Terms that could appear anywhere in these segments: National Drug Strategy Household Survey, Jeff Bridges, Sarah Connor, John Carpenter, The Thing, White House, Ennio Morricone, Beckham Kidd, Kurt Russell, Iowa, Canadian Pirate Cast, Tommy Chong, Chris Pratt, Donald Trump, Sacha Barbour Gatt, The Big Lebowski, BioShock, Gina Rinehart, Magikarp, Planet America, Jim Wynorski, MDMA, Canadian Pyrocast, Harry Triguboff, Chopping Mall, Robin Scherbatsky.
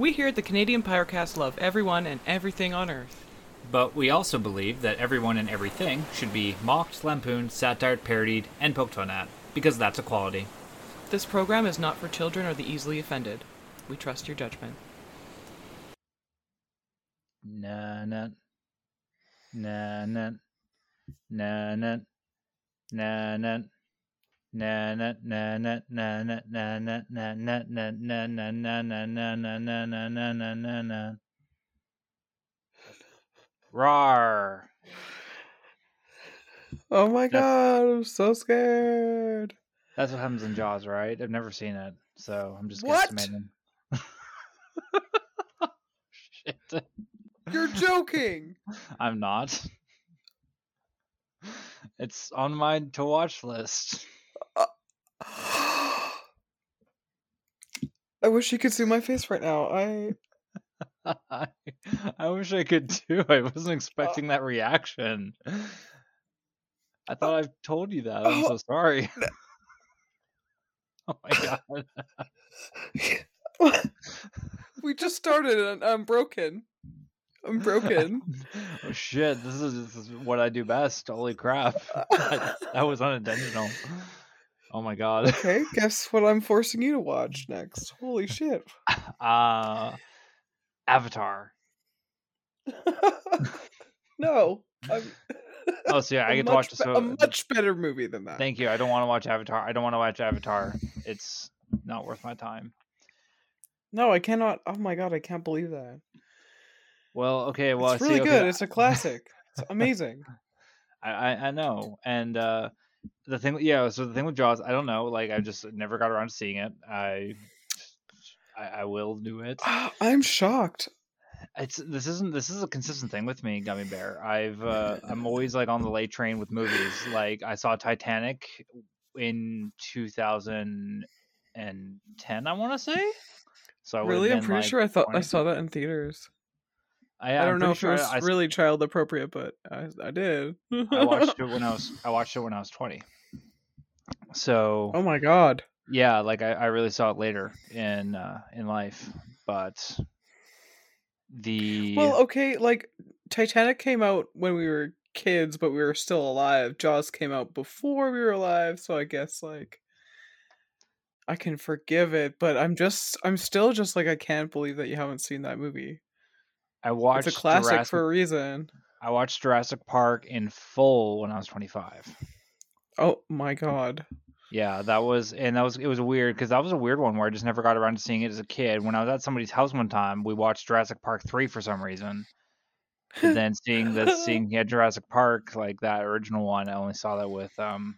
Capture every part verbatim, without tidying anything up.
We here at the Canadian Pyrocast love everyone and everything on Earth. But we also believe that everyone and everything should be mocked, lampooned, satired, parodied, and poked fun at, because that's equality. This program is not for children or the easily offended. We trust your judgment. Na na na na na na na na na na na na na na na na na na na na na na na na. Rawr. Oh my god, I'm so scared. That's what happens in Jaws, right? I've never seen it, so I'm just guesstimating. Shit. You're joking. I'm not. It's on my to watch list. Uh, I wish you could see my face right now. I I, I wish I could too. I wasn't expecting that reaction. I thought I've told you that. I'm so sorry. Oh my god. We just started and I'm broken. I'm broken. Oh shit, this is, this is what I do best. Holy crap. That, that was unintentional. Oh my god. Okay, guess what I'm forcing you to watch next. Holy shit. Uh... Avatar. No. I'm... Oh, so yeah, I get to watch this. Be- a much better movie than that. Thank you. I don't want to watch Avatar. I don't want to watch Avatar. It's not worth my time. No, I cannot. Oh my god, I can't believe that. Well, okay. Well, it's I really see, good. Okay. It's a classic. It's amazing. I, I I know, and uh the thing, yeah. So the thing with Jaws, I don't know. Like, I just never got around to seeing it. I. I, I will do it. I'm shocked. It's this isn't this is a consistent thing with me, Gummy Bear. I've uh, I'm always like on the late train with movies. Like I saw Titanic in two thousand ten, I want to say. So I really, I'm pretty like sure I thought I saw that in theaters. I, I don't know if sure it was I, really child appropriate, but I, I did. I watched it when I was I watched it when I was twenty. So oh my god. Yeah, like I, I really saw it later in uh, in life, but the well, okay, like Titanic came out when we were kids, but we were still alive. Jaws came out before we were alive, so I guess like I can forgive it, but I'm just I'm still just like I can't believe that you haven't seen that movie. I watched it's a classic Jurassic... for a reason. I watched Jurassic Park in full when I was twenty-five. Oh my god. Yeah, that was, and that was, it was weird because that was a weird one where I just never got around to seeing it as a kid. When I was at somebody's house one time, we watched Jurassic Park three for some reason. And then seeing this, seeing yeah, Jurassic Park, like that original one, I only saw that with, um,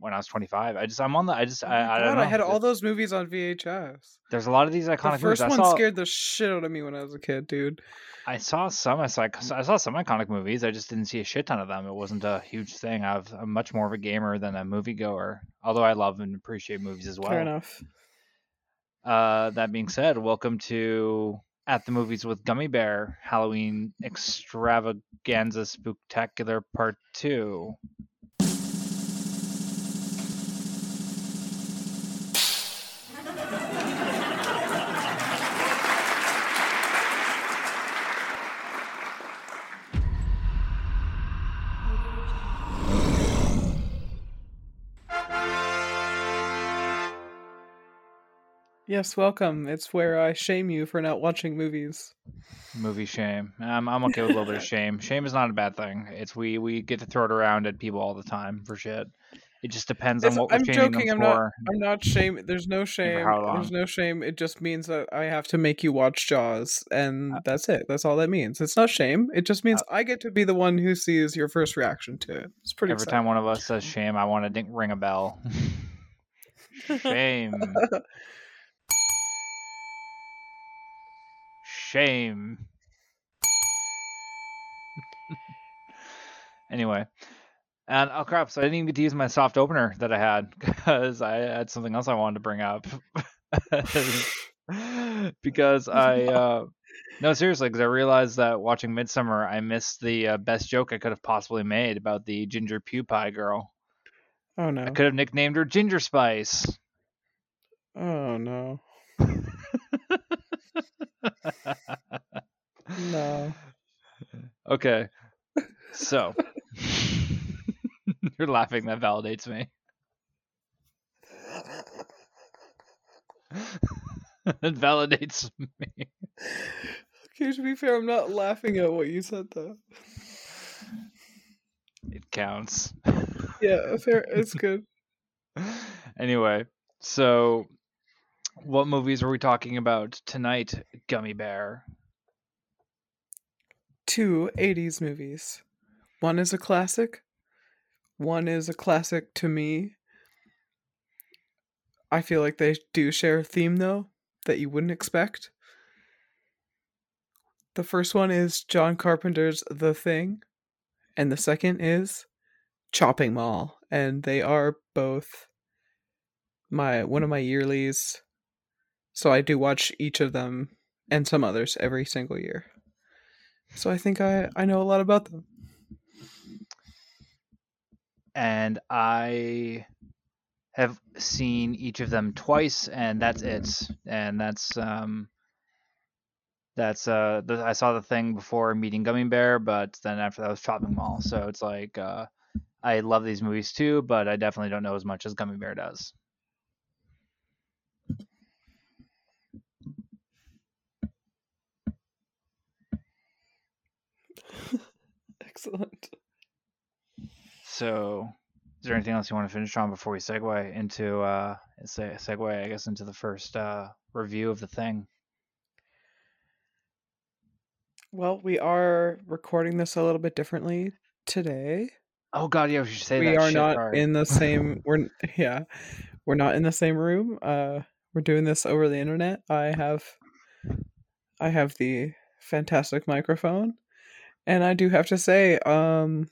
when I was twenty-five. I just, I'm on the, I just, oh I, I don't God, know. I had all those movies on V H S. There's a lot of these iconic movies. The first movies. one I saw, scared the shit out of me when I was a kid, dude. I saw some, I saw, I saw some iconic movies. I just didn't see a shit ton of them. It wasn't a huge thing. I've, I'm much more of a gamer than a moviegoer, although I love and appreciate movies as well. Fair enough. Uh, that being said, welcome to At the Movies with Gummy Bear, Halloween Extravaganza Spooktacular Part two. Yes, welcome. It's where I shame you for not watching movies. Movie shame. I'm I'm okay with a little bit of shame. Shame is not a bad thing. It's we, we get to throw it around at people all the time for shit. It just depends it's, on what I'm we're joking. Them I'm for. Not. I'm not shame. There's no shame. There's no shame. It just means that I have to make you watch Jaws, and uh, that's it. That's all that means. It's not shame. It just means uh, I get to be the one who sees your first reaction to it. It's pretty. Every exciting. Time one of us says shame, I want to ring a bell. Shame. Shame. Anyway. And oh crap, so I didn't even get to use my soft opener that I had because I had something else I wanted to bring up. Because I uh no seriously, because I realized that watching Midsommar I missed the uh, best joke I could have possibly made about the ginger pew pie girl. Oh no. I could have nicknamed her Ginger Spice. Oh no. Okay. So. You're laughing. That validates me. It validates me. Okay, to be fair, I'm not laughing at what you said, though. It counts. Yeah, fair. It's good. Anyway, so what movies were we talking about tonight, Gummy Bear? Two eighties movies. One is a classic. One is a classic to me. I feel like they do share a theme, though, that you wouldn't expect. The first one is John Carpenter's The Thing, and the second is Chopping Mall, and they are both my one of my yearlies, so I do watch each of them and some others every single year. So I think I, I know a lot about them. And I have seen each of them twice, and that's it. And that's um, that's uh, the, I saw The Thing before meeting Gummy Bear, but then after that was Chopping Mall. So it's like uh, I love these movies too, but I definitely don't know as much as Gummy Bear does. Excellent. So. Is there anything else you want to finish on before we segue into uh se- segue, I guess, into the first uh, review of The Thing? Well, we are recording this a little bit differently today. Oh God, yeah, we should say we that. We are shit, not right. in the same. We're yeah, we're not in the same room. Uh, we're doing this over the internet. I have, I have the fantastic microphone, and I do have to say, um,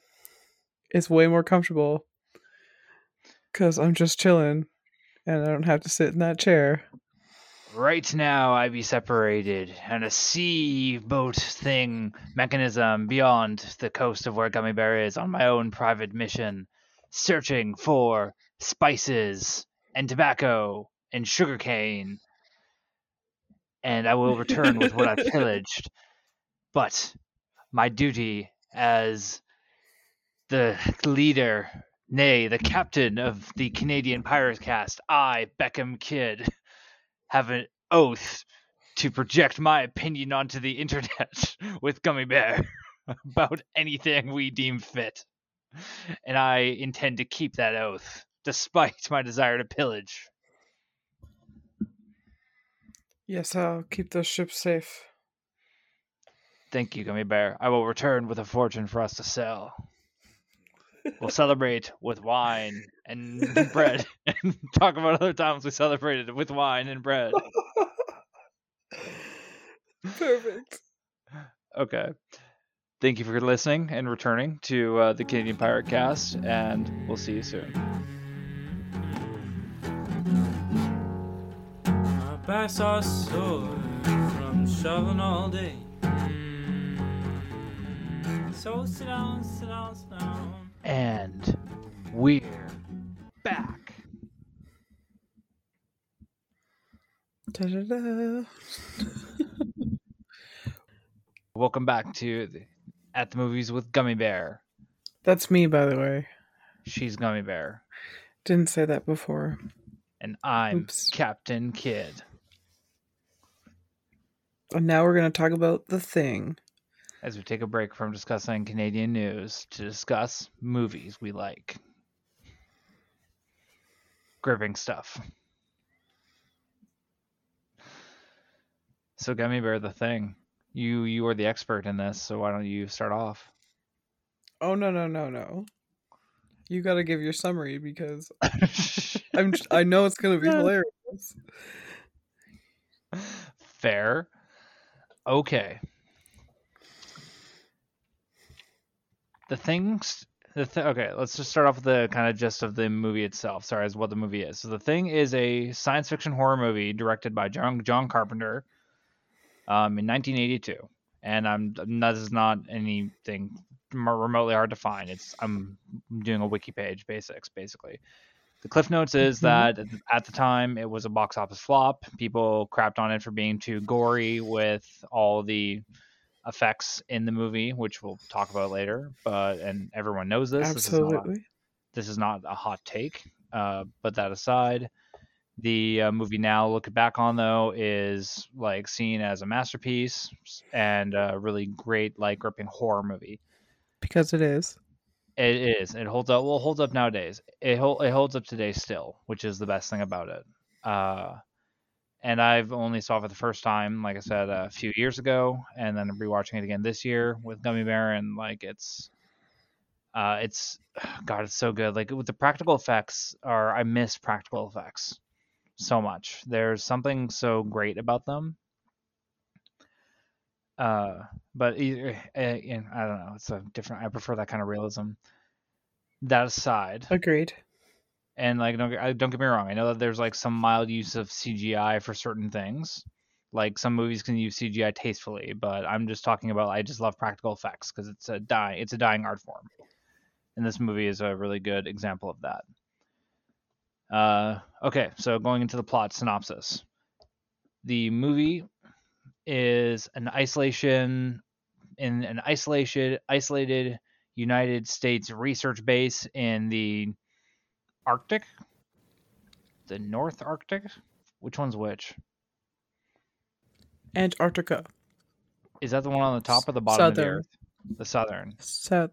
it's way more comfortable. Because I'm just chilling, and I don't have to sit in that chair. Right now, I be separated, and a sea boat thing mechanism beyond the coast of where Gummy Bear is on my own private mission, searching for spices and tobacco and sugarcane. And I will return with what I've pillaged. But my duty as the leader... Nay, the captain of the Canadian Pirate Cast, I, Beckham Kidd, have an oath to project my opinion onto the internet with Gummy Bear about anything we deem fit. And I intend to keep that oath, despite my desire to pillage. Yes, I'll keep those ships safe. Thank you, Gummy Bear. I will return with a fortune for us to sell. We'll celebrate with wine and bread and talk about other times we celebrated with wine and bread. Perfect. Okay. Thank you for listening and returning to uh, the Canadian Pirate Cast, and we'll see you soon. My back's all sore from shoveling all day. So sit down, sit down, sit down. And we're back. Da-da-da. Welcome back to the, At the Movies with Gummy Bear. That's me, by the way. She's Gummy Bear. Didn't say that before. And I'm Oops. Captain Kidd. And now we're going to talk about The Thing. As we take a break from discussing Canadian news to discuss movies we like. Gripping stuff. So Gummy Bear, The Thing. You you are the expert in this, so why don't you start off? Oh, no, no, no, no. You got to give your summary because I'm just, I know it's going to be hilarious. Fair. Okay. The things, the th- okay, let's just start off with the kind of gist of the movie itself. Sorry, as what the movie is. So The Thing is a science fiction horror movie directed by John John Carpenter um, in nineteen eighty-two. And I'm that is not anything remotely hard to find. It's I'm doing a wiki page basics basically. The Cliff Notes is that at the time it was a box office flop. People crapped on it for being too gory with all the effects in the movie, which we'll talk about later, but and everyone knows this. Absolutely. This is not a, this is not a hot take. Uh, but that aside, the uh, movie now, looking back on though, is like seen as a masterpiece and a really great, like, gripping horror movie. Because it is. It is. It holds up. Well, it holds up nowadays. It hold, it holds up today still, which is the best thing about it. Uh, and I've only saw it for the first time, like I said, a few years ago, and then rewatching it again this year with Gummy Bear, and like it's. Uh, it's God, it's so good. Like with the practical effects are, I miss practical effects so much. There's something so great about them. Uh, but either, uh, in, I don't know. It's a different, I prefer that kind of realism. That aside. Agreed. And like, don't, don't get me wrong. I know that there's like some mild use of C G I for certain things. Like some movies can use C G I tastefully, but I'm just talking about, I just love practical effects because it's a die, it's a dying art form. And this movie is a really good example of that. Uh, okay, so going into the plot synopsis. The movie is an isolation in an isolated, isolated United States research base in the Arctic, the North Arctic. Which one's which? Antarctica. Is that the one on the top or the bottom southern. Of the Earth? The southern. South.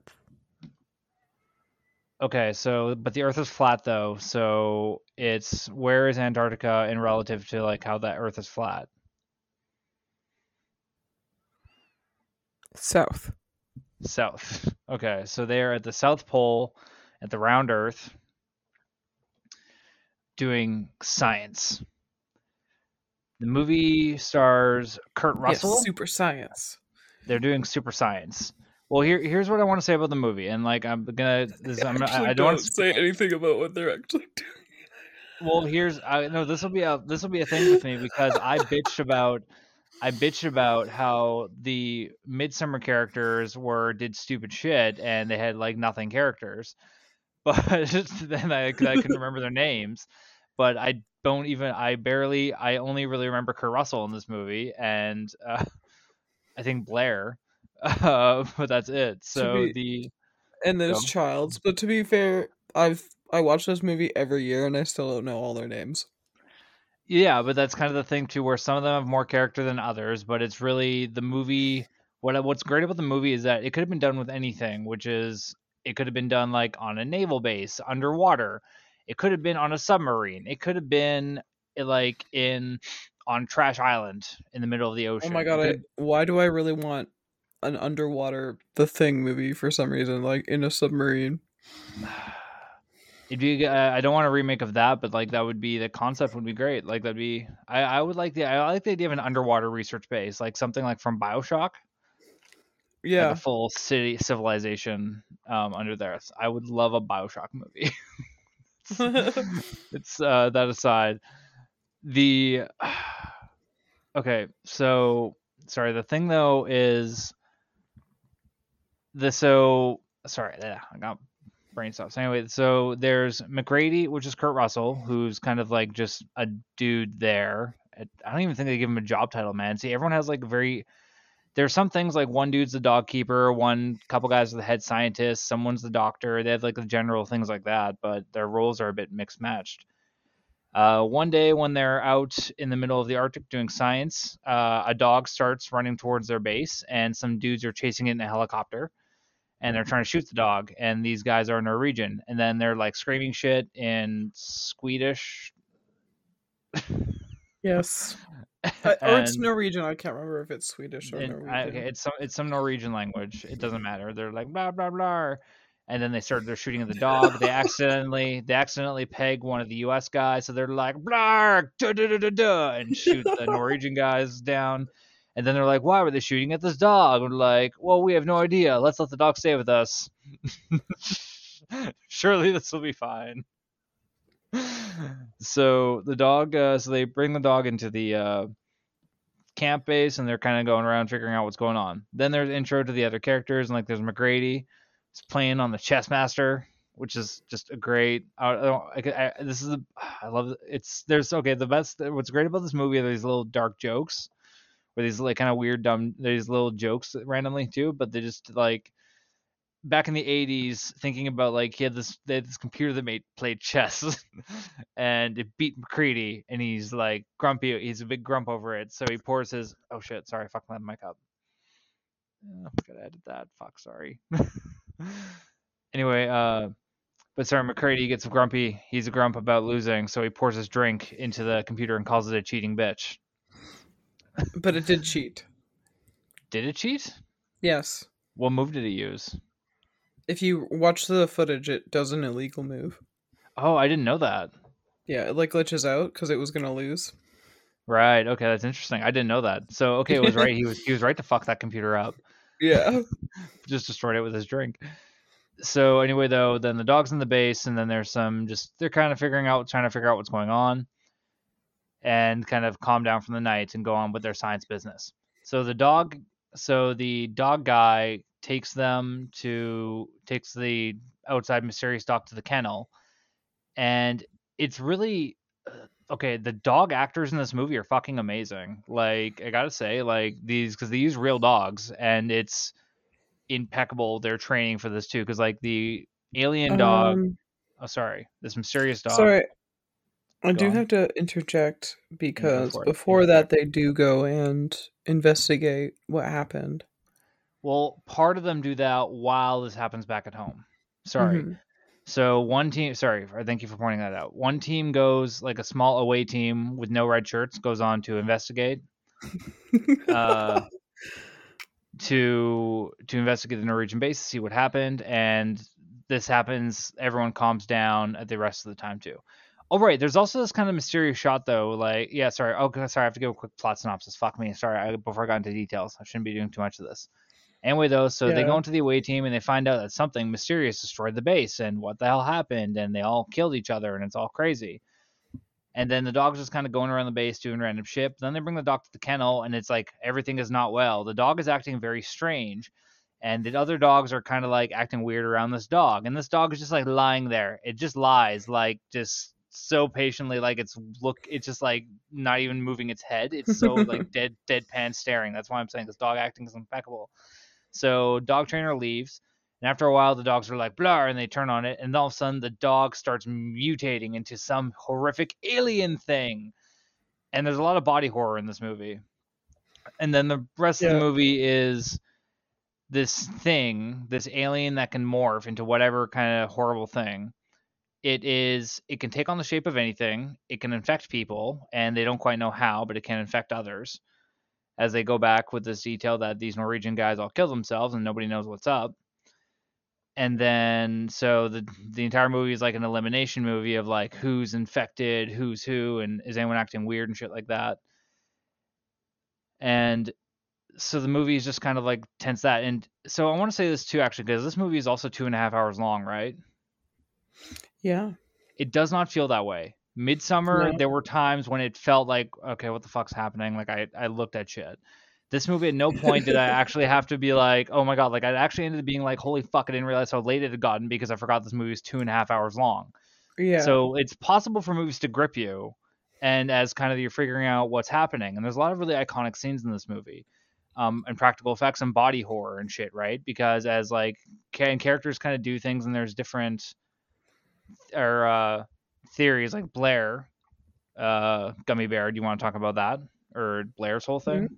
Okay, so but the Earth is flat though, so it's where is Antarctica in relative to like how that Earth is flat? South. South. Okay, so they're at the South Pole at the round Earth doing science. The movie stars Kurt Russell. Yes, super science. They're doing super science. Well, here, here's what I want to say about the movie, and like I'm gonna, this, I'm gonna I don't, don't want to say anything about what they're actually doing. Well, here's, I no, this will be a this will be a thing with me because I bitched about, I bitched about how the Midsummer characters were did stupid shit and they had like nothing characters, but then I, I couldn't remember their names, but I don't even, I barely, I only really remember Kurt Russell in this movie, and uh, I think Blair. Uh, but that's it. So be, the and there's so. Childs. But to be fair, I've I watch this movie every year, and I still don't know all their names. Yeah, but that's kind of the thing too, where some of them have more character than others. But it's really the movie. What what's great about the movie is that it could have been done with anything, which is it could have been done like on a naval base underwater. It could have been on a submarine. It could have been like in on Trash Island in the middle of the ocean. Oh my god! I, why do I really want? An underwater The Thing movie for some reason, like in a submarine. If you, uh, I don't want a remake of that, but like that would be the concept would be great. Like that'd be, I, I would like the, I like the idea of an underwater research base, like something like from BioShock. Yeah, like a full city civilization um, under the Earth. I would love a BioShock movie. it's, it's uh, that aside. The okay, so sorry. The thing though is. The so sorry, I got brain stops. Anyway, so there's McGrady, which is Kurt Russell, who's kind of like just a dude there. I don't even think they give him a job title, man. See, everyone has like very. There's some things like one dude's the dog keeper, one couple guys are the head scientist, someone's the doctor. They have like the general things like that, but their roles are a bit mixed matched. Uh, one day when they're out in the middle of the Arctic doing science, uh, a dog starts running towards their base, and some dudes are chasing it in a helicopter. And they're trying to shoot the dog, and these guys are Norwegian. And then they're like screaming shit in Swedish. Yes. and, or it's Norwegian. I can't remember if it's Swedish or Norwegian. I, okay, it's some it's some Norwegian language. It doesn't matter. They're like blah blah blah, and then they start they're shooting at the dog. They accidentally they accidentally peg one of the U S guys, so they're like blah da da da da da, and shoot the Norwegian guys down. And then they're like, why were they shooting at this dog? And we're like, well, we have no idea. Let's let the dog stay with us. Surely this will be fine. So the dog, uh, so they bring the dog into the uh, camp base, and they're kind of going around figuring out what's going on. Then there's intro to the other characters, and like there's McGrady, who's playing on the chess master, which is just a great. I don't, I, I, this is a, I love it's there's okay. The best. What's great about this movie are these little dark jokes. with these like kind of weird dumb these little jokes randomly too, but they just like back in the eighties thinking about like he had this they had this computer that made played chess and it beat McCready and he's like grumpy, he's a big grump over it, so he pours his oh shit sorry fuck my mic up I'm gonna edit that fuck sorry anyway uh but sorry McCready gets grumpy, he's a grump about losing, so he pours his drink into the computer and calls it a cheating bitch. But it did cheat. Did it cheat? Yes. What move did it use? If you watch the footage, it does an illegal move. Oh, I didn't know that. Yeah, it like glitches out because it was gonna lose. Right. Okay, that's interesting. I didn't know that. So okay, it was right. he was he was right to fuck that computer up. Yeah. Just destroyed it with his drink. So anyway, though, then the dog's in the base, and then there's some just they're kind of figuring out, trying to figure out what's going on, and kind of calm down from the night and go on with their science business. So the dog, so the dog guy takes them to takes the outside mysterious dog to the kennel, and it's really okay. The dog actors in this movie are fucking amazing. Like I gotta say, like these because they use real dogs, and it's impeccable. Their training for this too, because like the alien dog. Um, oh, sorry, this mysterious dog. Sorry. I do have to interject because yeah, before yeah. that they do go and investigate what happened. Well, part of them do that while this happens back at home. Sorry. Mm-hmm. So one team, sorry, thank you for pointing that out. One team goes, like a small away team with no red shirts, goes on to investigate. uh, to to investigate the Norwegian base, see what happened. And this happens, everyone calms down at the rest of the time too. Oh, right. There's also this kind of mysterious shot, though. Like, yeah, sorry. Oh, sorry. I have to give a quick plot synopsis. Fuck me. Sorry. I, before I got into details, I shouldn't be doing too much of this. Anyway, though, so yeah. they go into the away team and they find out that something mysterious destroyed the base and what the hell happened. And they all killed each other and it's all crazy. And then the dog's just kind of going around the base doing random shit. Then they bring the dog to the kennel and it's like everything is not well. The dog is acting very strange. And the other dogs are kind of like acting weird around this dog. And this dog is just like lying there. It just lies, like just. so patiently, like it's look it's just like not even moving its head, it's so like dead deadpan staring. That's why I'm saying this dog acting is impeccable. So dog trainer leaves, and after a while the dogs are like blah, and they turn on it, and all of a sudden the dog starts mutating into some horrific alien thing, and there's a lot of body horror in this movie. And then the rest yeah. of the movie is this thing, this alien that can morph into whatever kind of horrible thing it is. It can take on the shape of anything. It can infect people, and they don't quite know how, but it can infect others. As they go back with this detail that these Norwegian guys all kill themselves and nobody knows what's up. And then, so the the entire movie is like an elimination movie of like who's infected, who's who, and is anyone acting weird and shit like that. And so the movie is just kind of like tense that. And so I want to say this too, actually, because this movie is also two and a half hours long, right? Yeah, it does not feel that way. Midsummer, no. There were times when it felt like, okay, what the fuck's happening? Like I, I looked at shit. This movie, at no point did I actually have to be like, oh my god. Like I actually ended up being like, holy fuck, I didn't realize how late it had gotten because I forgot this movie was two and a half hours long. Yeah. So it's possible for movies to grip you, and as kind of you're figuring out what's happening. And there's a lot of really iconic scenes in this movie, um, and practical effects and body horror and shit, right? Because as like can characters kind of do things, and there's different. Or uh, theories like Blair, uh, Gummy Bear. Do you want to talk about that or Blair's whole thing? Mm-hmm.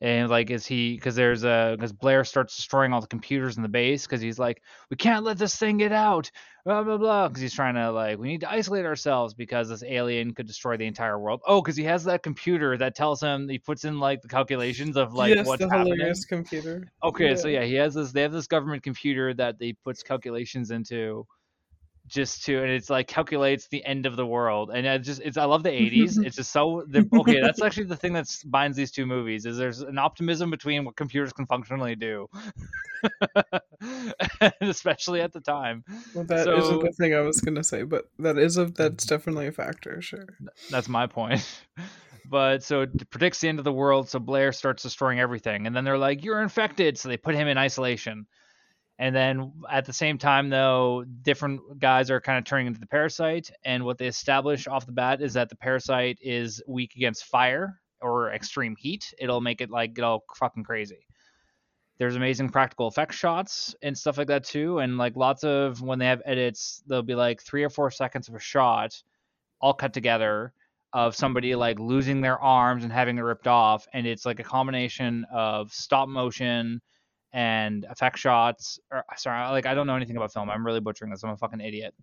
And like, is he because there's a because Blair starts destroying all the computers in the base because he's like, we can't let this thing get out, blah blah blah. Because he's trying to like, we need to isolate ourselves because this alien could destroy the entire world. Oh, because he has that computer that tells him he puts in like the calculations of like yes, what's the happening. Hilarious computer. Okay, yeah. so yeah, he has this. They have this government computer that they puts calculations into. Just to and it's like calculates the end of the world, and I just it's I love the eighties. It's just so okay. That's actually the thing that binds these two movies is there's an optimism between what computers can functionally do, especially at the time. Well, that so, isn't the thing I was gonna say, but that is a that's definitely a factor. Sure, that's my point. But so it predicts the end of the world, so Blair starts destroying everything, and then they're like, "You're infected," so they put him in isolation. And then at the same time, though, different guys are kind of turning into the parasite. And what they establish off the bat is that the parasite is weak against fire or extreme heat, it'll make it like get all fucking crazy. There's amazing practical effects shots and stuff like that too. And like lots of, when they have edits, there'll be like three or four seconds of a shot all cut together of somebody like losing their arms and having it ripped off. And it's like a combination of stop motion and effect shots. Or, sorry, like I don't know anything about film. I'm really butchering this. I'm a fucking idiot.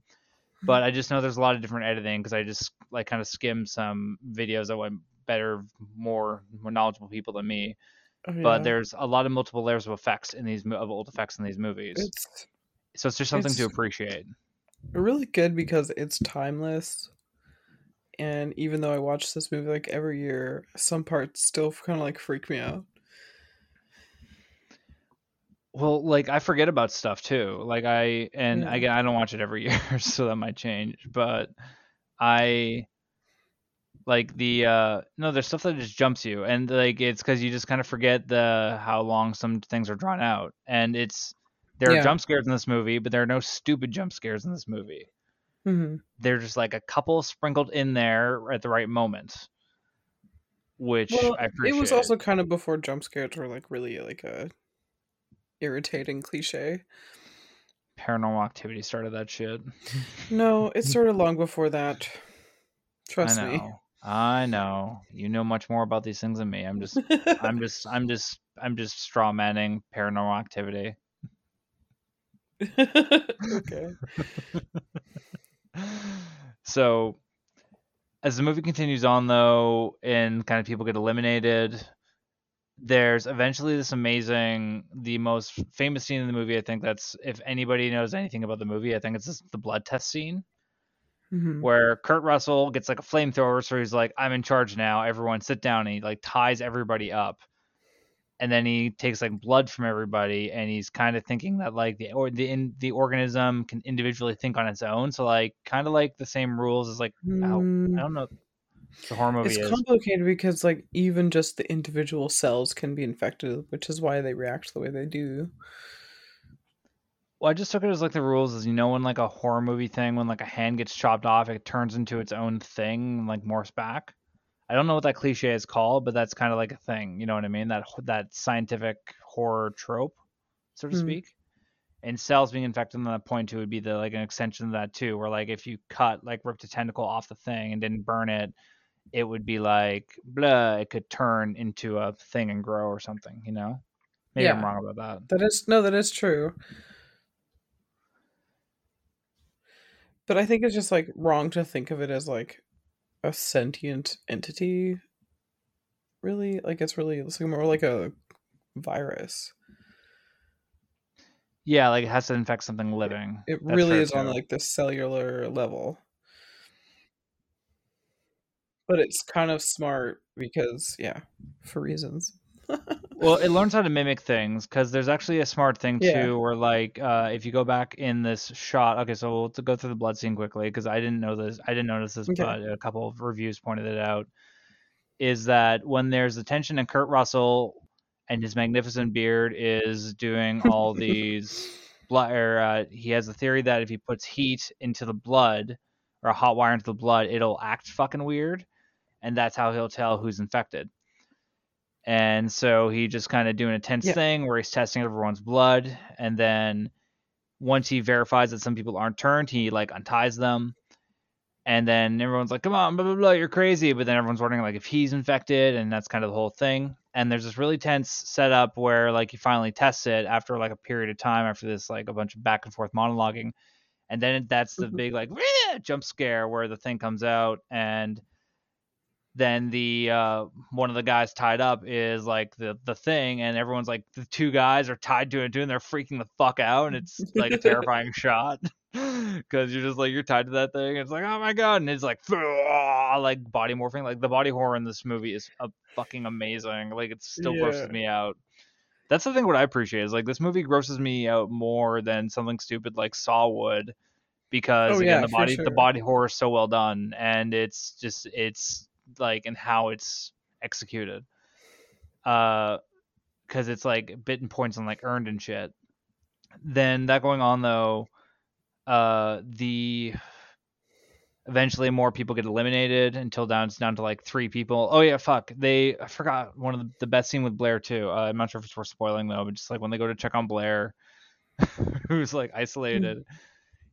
But I just know there's a lot of different editing because I just like kind of skimmed some videos that went better, more, more knowledgeable people than me. Oh, yeah. But there's a lot of multiple layers of effects in these of old effects in these movies. It's, so it's just something it's to appreciate. Really good because it's timeless. And even though I watch this movie like every year, some parts still kind of like freak me out. Well, like I forget about stuff too. Like I, and again, yeah. I, I don't watch it every year, so that might change, but I, like the uh no there's stuff that just jumps you, and like it's because you just kind of forget the how long some things are drawn out. And it's there are yeah. jump scares in this movie, but there are no stupid jump scares in this movie. Mm-hmm. They're just like a couple sprinkled in there at the right moment, which well, I appreciate. It was also kind of before jump scares were like really like a irritating cliche. Paranormal Activity started that shit. No, it started long before that, trust I know. me. I know. You know much more about these things than me. I'm just I'm just I'm just I'm just straw manning Paranormal Activity. Okay. So as the movie continues on though, and kind of people get eliminated, there's eventually this amazing, the most famous scene in the movie, I think that's, if anybody knows anything about the movie, I think it's just the blood test scene. Mm-hmm. Where Kurt Russell gets like a flamethrower, so he's like, "I'm in charge now. Everyone, sit down." And he like ties everybody up, and then he takes like blood from everybody, and he's kind of thinking that like the or the in, the organism can individually think on its own. So like kind of like the same rules as like mm. how, I don't know, the horror movie. It's is. complicated because like even just the individual cells can be infected, which is why they react the way they do. Well, I just took it as like the rules is, you know, when like a horror movie thing, when like a hand gets chopped off, it turns into its own thing, like morphs back. I don't know what that cliche is called, but that's kind of like a thing. You know what I mean? That that scientific horror trope, so to mm. speak. And cells being infected on that point too would be the like an extension of that too, where like if you cut, like ripped a tentacle off the thing and didn't burn it, it would be like, blah, it could turn into a thing and grow or something, you know? Maybe yeah. I'm wrong about that. That is, no, that is true. But I think it's just like wrong to think of it as like a sentient entity. Really, like it's really it's like more like a virus. Yeah, like it has to infect something living. It That's really is too. On like the cellular level. But it's kind of smart because, yeah, for reasons. Well, it learns how to mimic things, because there's actually a smart thing too, yeah. where like uh, if you go back in this shot, okay, so we'll go through the blood scene quickly because I didn't know this, I didn't notice this, okay. but a couple of reviews pointed it out. Is that when there's the tension and Kurt Russell and his magnificent beard is doing all these blood, or uh, he has a theory that if he puts heat into the blood or a hot wire into the blood, it'll act fucking weird, and that's how he'll tell who's infected. And so he just kind of doing a tense yeah. thing where he's testing everyone's blood. And then once he verifies that some people aren't turned, he like unties them. And then everyone's like, "Come on, blah, blah, blah, you're crazy." But then everyone's wondering like if he's infected, and that's kind of the whole thing. And there's this really tense setup where like he finally tests it after like a period of time, after this, like a bunch of back and forth monologuing. And then that's the mm-hmm. big like jump scare where the thing comes out, and then the uh, one of the guys tied up is like the the thing, and everyone's like the two guys are tied to it too, and they're freaking the fuck out, and it's like a terrifying shot because you're just like you're tied to that thing. And it's like, oh my god, and it's like like body morphing. Like the body horror in this movie is a fucking amazing. Like it still yeah. grosses me out. That's the thing. What I appreciate is like this movie grosses me out more than something stupid like Saw would, because oh, again yeah, the body sure. the body horror is so well done, and it's just it's. like and how it's executed uh because it's like bitten points and like earned and shit. Then that going on though, uh the Eventually more people get eliminated until down it's down to like three people. Oh yeah, fuck. They I forgot one of the, the best scene with Blair too. Uh, I'm not sure if it's worth spoiling though, but just like when they go to check on Blair, who's like isolated,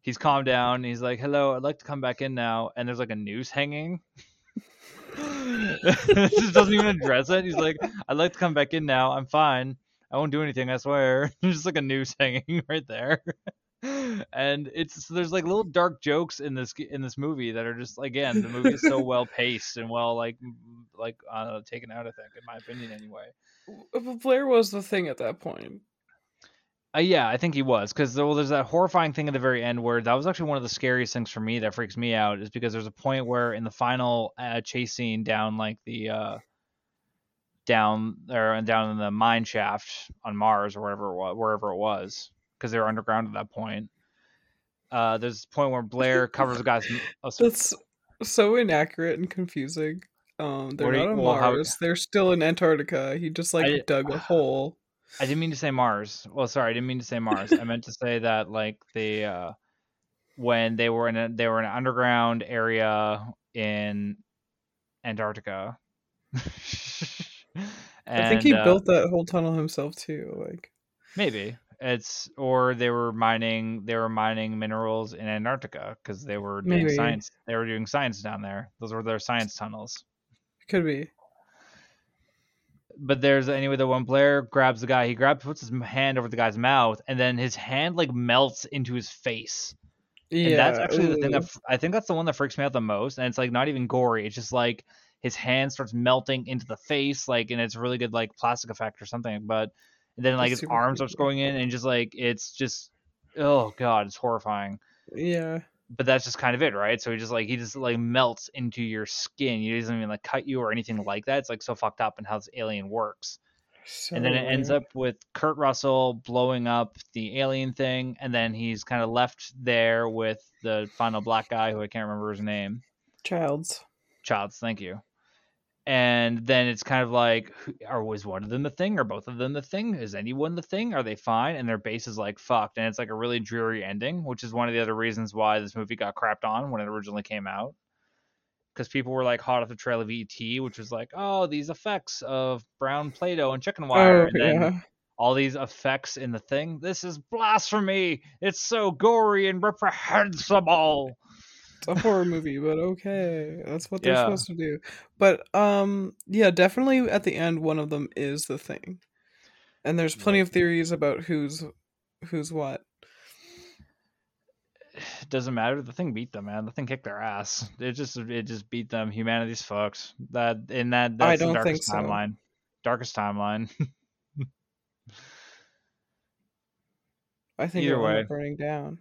he's calmed down. And he's like, hello, I'd like to come back in now. And there's like a noose hanging. Just doesn't even address it. He's like, I'd like to come back in now. I'm fine. I won't do anything, I swear. There's just like a noose hanging right there. And it's there's like little dark jokes in this in this movie that are just, again, the movie is so well paced and well like like uh, taken out, I think, in my opinion anyway. Blair was the thing at that point. Uh, yeah, I think he was, because there, well, there's that horrifying thing at the very end where that was actually one of the scariest things for me that freaks me out, is because there's a point where in the final uh, chase scene down like the uh, down or down in the mine shaft on Mars or wherever it was, wherever it was. Because they were underground at that point. Uh, there's a point where Blair covers a guy's. Oh, that's so inaccurate and confusing. Um, they're not you, on well, Mars. How... They're still in Antarctica. He just like I, dug a hole. I didn't mean to say Mars. Well, sorry, I didn't mean to say Mars. I meant to say that like the uh, when they were in a, they were in an underground area in Antarctica. and, I think he uh, built that whole tunnel himself too. Like maybe. It's or they were mining they were mining minerals in Antarctica because they were doing Maybe. science. They were doing science down there. Those were their science tunnels. Could be. But there's anyway the one Blair grabs the guy. He grabs puts his hand over the guy's mouth, and then his hand like melts into his face. Yeah, and that's actually ooh. the thing that I think that's the one that freaks me out the most. And it's like not even gory. It's just like his hand starts melting into the face, like, and it's really good like plastic effect or something, but. And then like his arms starts going in and just like it's just oh god, it's horrifying. Yeah. But that's just kind of it, right? So he just like he just like melts into your skin. He doesn't even like cut you or anything like that. It's like so fucked up in how this alien works. So and then it ends up with Kurt Russell blowing up the alien thing, and then he's kind of left there with the final black guy who I can't remember his name. Childs. Childs, thank you. And then it's kind of like, are was one of them the thing? Are both of them the thing? Is anyone the thing? Are they fine? And their base is like fucked. And it's like a really dreary ending, which is one of the other reasons why this movie got crapped on when it originally came out. Because people were like hot off the trail of E T, which was like, oh, these effects of brown Play-Doh and chicken wire. Oh, and then yeah. all these effects in the thing. This is blasphemy. It's so gory and reprehensible. It's a horror movie, but okay, that's what they're yeah. supposed to do. But um, yeah, definitely at the end, one of them is the thing, and there's plenty of theories about who's who's what. It doesn't matter. The thing beat them, man. The thing kicked their ass. It just it just beat them. Humanity's fucked. That in that that's I don't the darkest think so. timeline. Darkest timeline. I think either way, burning down.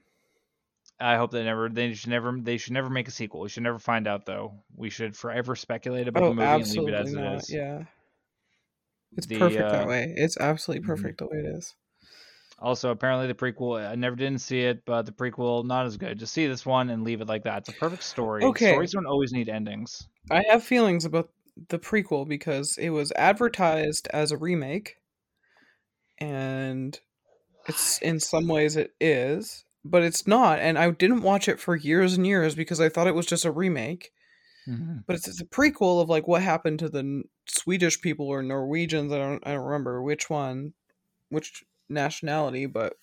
I hope they never. They should never. They should never make a sequel. We should never find out, though. We should forever speculate about oh, the movie and leave it as not. It is. Yeah, it's the, perfect uh, that way. It's absolutely perfect mm-hmm. the way it is. Also, apparently the prequel. I never didn't see it, but the prequel not as good. Just see this one and leave it like that. It's a perfect story. Okay. Stories don't always need endings. I have feelings about the prequel because it was advertised as a remake, and it's in some ways it is. But it's not, and I didn't watch it for years and years because I thought it was just a remake. Mm-hmm. But it's, it's a prequel of like what happened to the Swedish people or Norwegians. I don't, I don't remember which one, which nationality. But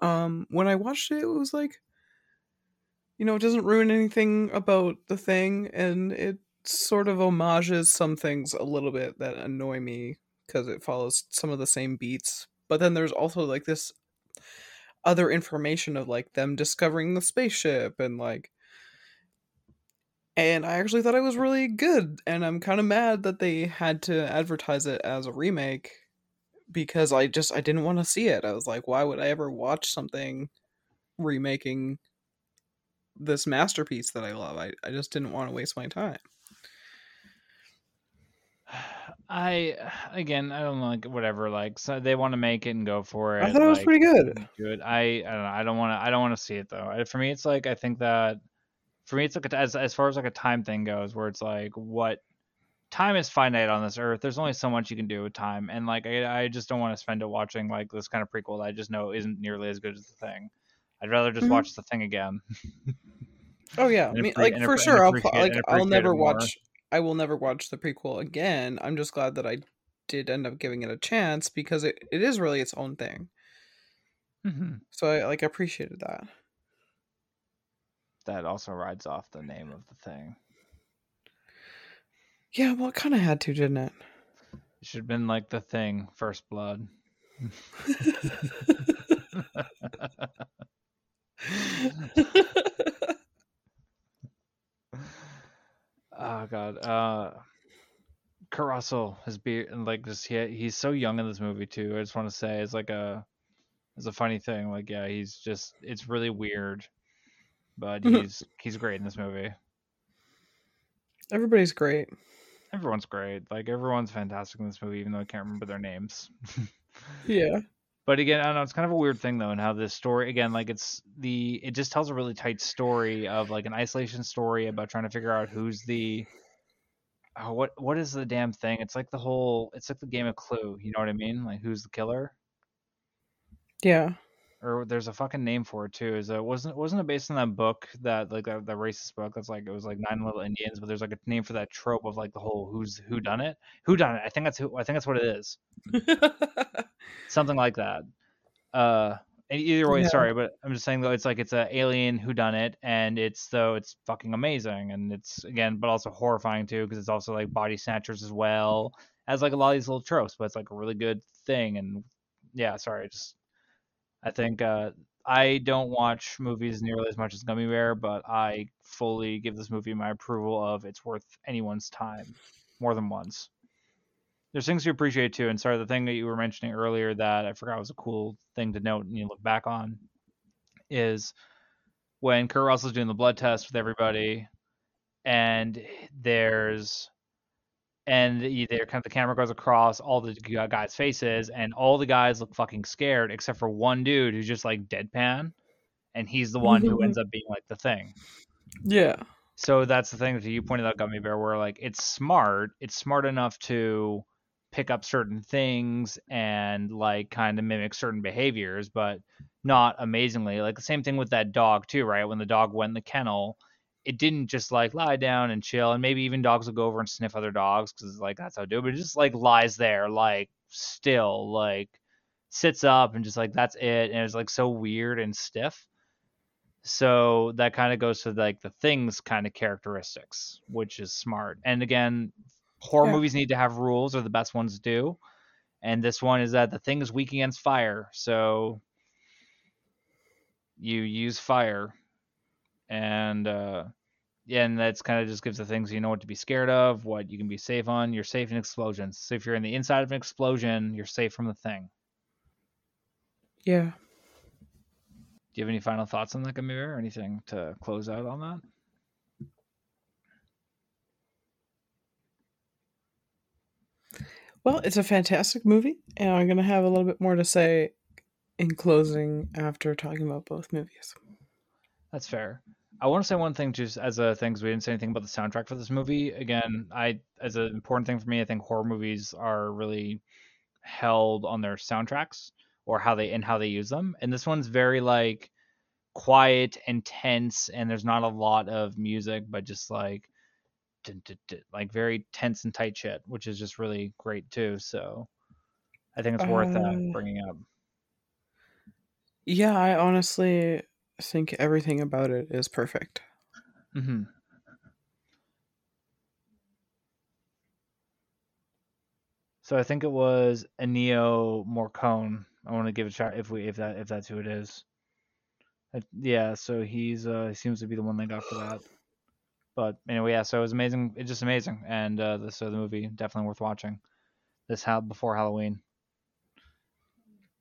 um, when I watched it, it was like, you know, it doesn't ruin anything about the thing, and it sort of homages some things a little bit that annoy me because it follows some of the same beats. But then there's also like this other information of like them discovering the spaceship and like and I actually thought it was really good, and I'm kind of mad that they had to advertise it as a remake because I just I didn't want to see it. I was like, why would I ever watch something remaking this masterpiece that I love? I, I just didn't want to waste my time. I again, I don't know, like whatever. Like, so they want to make it and go for it. I thought it was like, pretty good. Good. I, I don't know. I don't want to. I don't want to see it though. I, for me, it's like I think that for me, it's like a, as as far as like a time thing goes, where it's like what time is finite on this earth. There's only so much you can do with time, and like I, I just don't want to spend it watching like this kind of prequel that I just know isn't nearly as good as the thing. I'd rather just mm-hmm. watch the thing again. Oh yeah, I mean, like for sure, I'll like I'll never watch. I will never watch the prequel again. I'm just glad that I did end up giving it a chance because it, it is really its own thing. Mm-hmm. So I like appreciated that. That also rides off the name of the thing. Yeah, well, it kind of had to, didn't it? It should have been like The Thing, First Blood. Oh God, uh, Kurt Russell, his beard and like this. He he's so young in this movie too. I just want to say it's like a it's a funny thing. Like yeah, he's just it's really weird, but he's he's great in this movie. Everybody's great. Everyone's great. Like everyone's fantastic in this movie, even though I can't remember their names. Yeah. But again, I don't know. It's kind of a weird thing though, and how this story again, like it's the it just tells a really tight story of like an isolation story about trying to figure out who's the oh, what what is the damn thing? It's like the whole it's like the game of Clue. You know what I mean? Like who's the killer? Yeah. Or there's a fucking name for it too. Is it wasn't wasn't it based on that book that like that, that racist book that's like it was like Nine Little Indians, but there's like a name for that trope of like the whole who's who done it? Who done it? I think that's who I think that's what it is. Something like that. Uh, and either way, yeah. Sorry, but I'm just saying though, it's like it's an alien whodunit, and it's though it's fucking amazing, and it's again, but also horrifying too, because it's also like body snatchers as well as like a lot of these little tropes. But it's like a really good thing, and yeah, sorry, just I think uh, I don't watch movies nearly as much as Gummy Bear, but I fully give this movie my approval of it's worth anyone's time more than once. There's things you appreciate too, and sorry, the thing that you were mentioning earlier that I forgot was a cool thing to note and you look back on is when Kurt Russell's doing the blood test with everybody, and there's and they're kind of the camera goes across all the guys' faces, and all the guys look fucking scared except for one dude who's just like deadpan, and he's the one who ends up being like the thing. Yeah. So that's the thing that you pointed out, Gummy Bear, where like it's smart, it's smart enough to pick up certain things and like kind of mimic certain behaviors, but not amazingly. Like the same thing with that dog too, right? When the dog went in the kennel, it didn't just like lie down and chill, and maybe even dogs will go over and sniff other dogs because like that's how to do it, but it just like lies there like still, like sits up and just like that's it, and it's like so weird and stiff. So that kind of goes to like the thing's kind of characteristics, which is smart. And again, horror yeah. movies need to have rules, or the best ones do. And this one is that the thing is weak against fire, so you use fire, and uh, yeah, and that's kind of just gives the things you know what to be scared of, what you can be safe on. You're safe in explosions. So if you're in the inside of an explosion, you're safe from the thing. Yeah. Do you have any final thoughts on that, Gummy Bear, or anything to close out on that? Well, it's a fantastic movie, and I'm going to have a little bit more to say in closing after talking about both movies. That's fair. I want to say one thing just as a thing, because we didn't say anything about the soundtrack for this movie. Again, I as an important thing for me, I think horror movies are really held on their soundtracks, or how they and how they use them. And this one's very like quiet and tense, and there's not a lot of music, but just like d- d- d- like very tense and tight shit, which is just really great too. So I think it's worth uh, that bringing up. Yeah, I honestly think everything about it is perfect. Mm-hmm. So I think it was Ennio Morricone. I want to give it a shot if we if that if that's who it is. I, yeah, so he's uh, he seems to be the one they got for that. But anyway, yeah, so it was amazing. It's just amazing, and uh, the, so the movie definitely worth watching. This how before Halloween.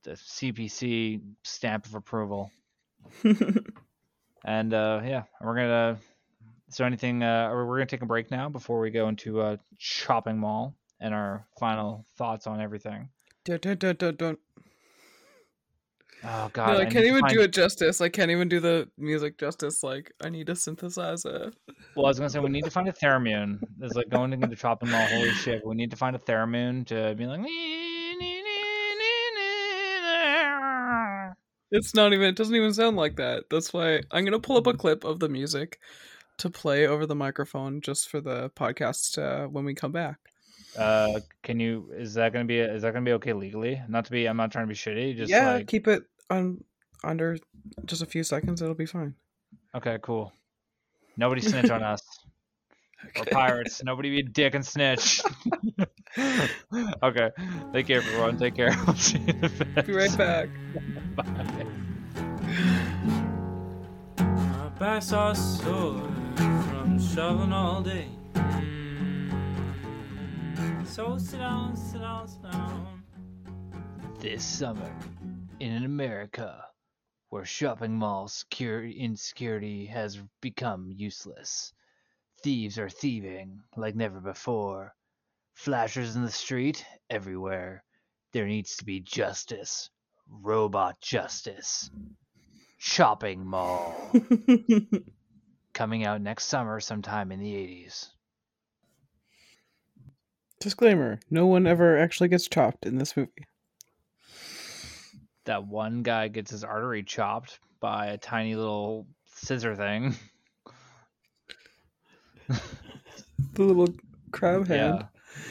The C P C stamp of approval. And uh, yeah, we're gonna. So anything? Uh, we're gonna take a break now before we go into uh, Chopping Mall and our final thoughts on everything. Dun, dun, dun, dun, dun. Oh God! No, I, I can't even find... do it justice. I can't even do the music justice. Like I need a synthesizer. Well, I was gonna say we need to find a Theramune. It's like going into the Chopping Mall. Holy shit! We need to find a Theramune to be like. It's not even, it doesn't even sound like that. That's why I'm going to pull up a clip of the music to play over the microphone just for the podcast uh, when we come back. Uh, can you, is that going to be, is that going to be okay legally? Not to be, I'm not trying to be shitty. Just yeah, like... keep it on under just a few seconds. It'll be fine. Okay, cool. Nobody snitch on us. Okay. We're pirates. Nobody be a dick and snitch. Okay. Take care, everyone. Take care. I'll see you in the best. Be right back. Bye. My back's all sore from shoveling all day. So sit down, sit down, sit down. This summer, in America, where shopping mall security insecurity has become useless. Thieves are thieving like never before. Flashers in the street everywhere. There needs to be justice. Robot justice. Chopping Mall. Coming out next summer sometime in the eighties. Disclaimer, no one ever actually gets chopped in this movie. That one guy gets his artery chopped by a tiny little scissor thing. The little crab hand. Yeah.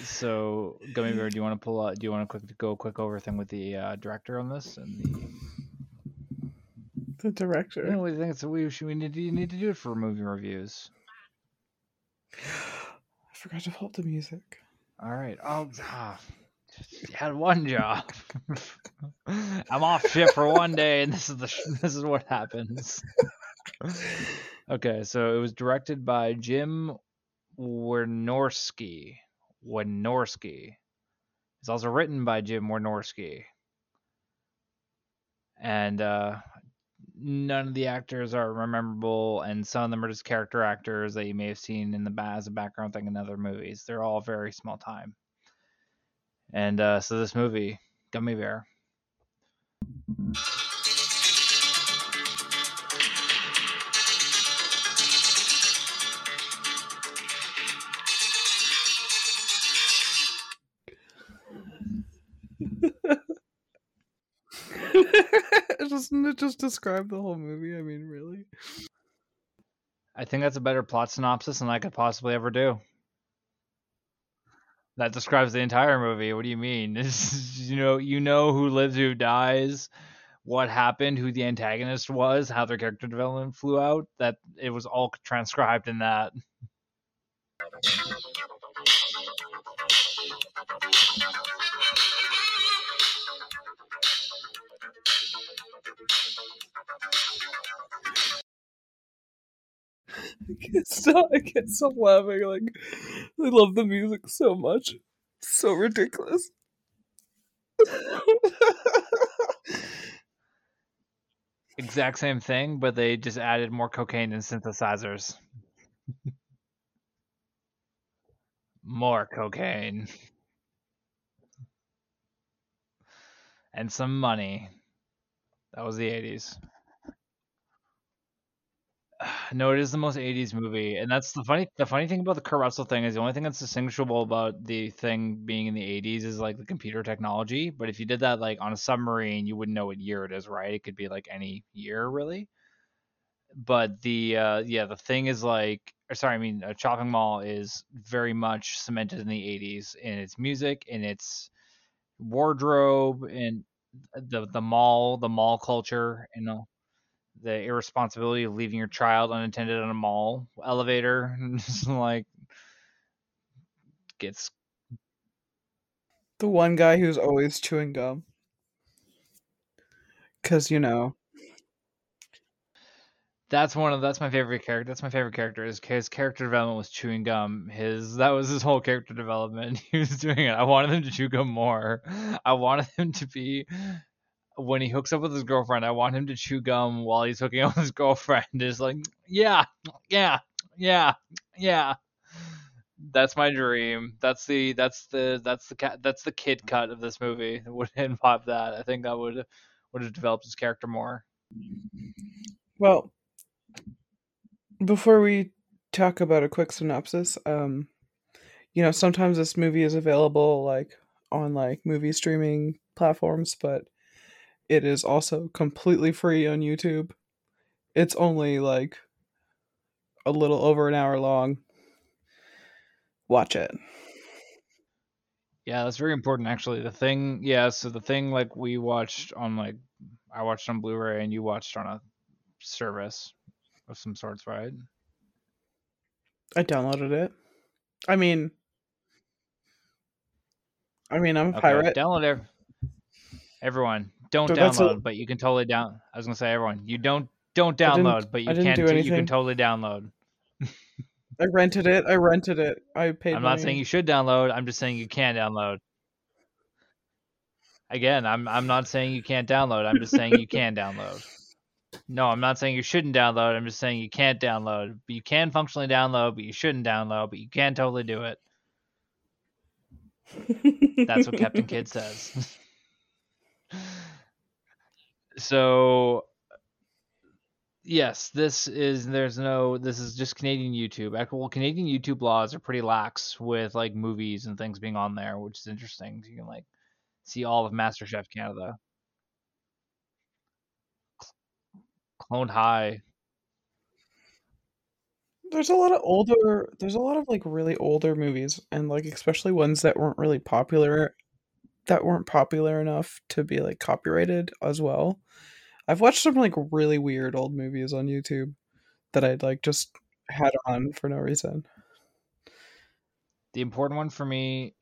So, Gummy Bear, do you want to pull out? Do you want to quick go quick over thing with the uh, director on this and the the director? No, I think it's we should we need to, you need to do it for movie reviews. I forgot to pull up the music. All right, oh, ah, you had one job. I'm off shift for one day, and this is the this is what happens. Okay, so it was directed by Jim Wynorski. Wynorski. It's also written by Jim Wynorski. And uh, none of the actors are memorable, and some of them are just character actors that you may have seen in the as a background thing in other movies. They're all very small time. And uh, so this movie, Gummy Bear. Doesn't it just describe the whole movie? I mean, really? I think that's a better plot synopsis than I could possibly ever do. That describes the entire movie. What do you mean? This is, you know, you know who lives, who dies, what happened, who the antagonist was, how their character development flew out. That it was all transcribed in that. I can't stop, I can't stop laughing. Like, I love the music so much. It's so ridiculous. Exact same thing, but they just added more cocaine and synthesizers. More cocaine. And some money. That was the eighties. No, it is the most eighties movie, and that's the funny. The funny thing about the Kurt Russell thing is the only thing that's distinguishable about the thing being in the eighties is like the computer technology. But if you did that like on a submarine, you wouldn't know what year it is, right? It could be like any year, really. But the uh, yeah, the thing is like, or sorry, I mean, uh, Chopping Mall is very much cemented in the eighties in its music, in its wardrobe, and the the mall, the mall culture, and all. The irresponsibility of leaving your child unattended on a mall elevator and just like gets the one guy who's always chewing gum. Cause you know, that's one of, that's my favorite character. That's my favorite character is his character development was chewing gum. His, that was his whole character development. He was doing it. I wanted him to chew gum more. I wanted him to be, when he hooks up with his girlfriend, I want him to chew gum while he's hooking up with his girlfriend. It's like, yeah, yeah, yeah, yeah. That's my dream. That's the that's the that's the cat that's the kid cut of this movie. Would end pop that. I think that would would have developed his character more. Well, before we talk about a quick synopsis, um, you know, sometimes this movie is available like on like movie streaming platforms, but It is also completely free on YouTube. It's only like a little over an hour long. Watch it. Yeah, that's very important, actually. The Thing, yeah, so The Thing, like, we watched on, like, I watched on Blu-ray and you watched on a service of some sorts, right? I downloaded it. I mean, I mean, I'm a okay, pirate. Download every, everyone. Don't so download, a, but you can totally down. I was gonna say everyone. You don't don't download, but you can. Do you can totally download. I rented it. I rented it. I paid. I'm not money. saying you should download. I'm just saying you can download. Again, I'm I'm not saying you can't download. I'm just saying you can download. No, I'm not saying you shouldn't download. I'm just saying you can't download. But you can functionally download, but you shouldn't download, but you can totally do it. That's what Captain Kidd says. So, yes, this is, there's no, this is just Canadian YouTube. Well, Canadian YouTube laws are pretty lax with, like, movies and things being on there, which is interesting. You can, like, see all of MasterChef Canada. Clone High. There's a lot of older, there's a lot of like really older movies, and like especially ones that weren't really popular, that weren't popular enough to be like copyrighted as well. I've watched some like really weird old movies on YouTube that I'd like just had on for no reason. The important one for me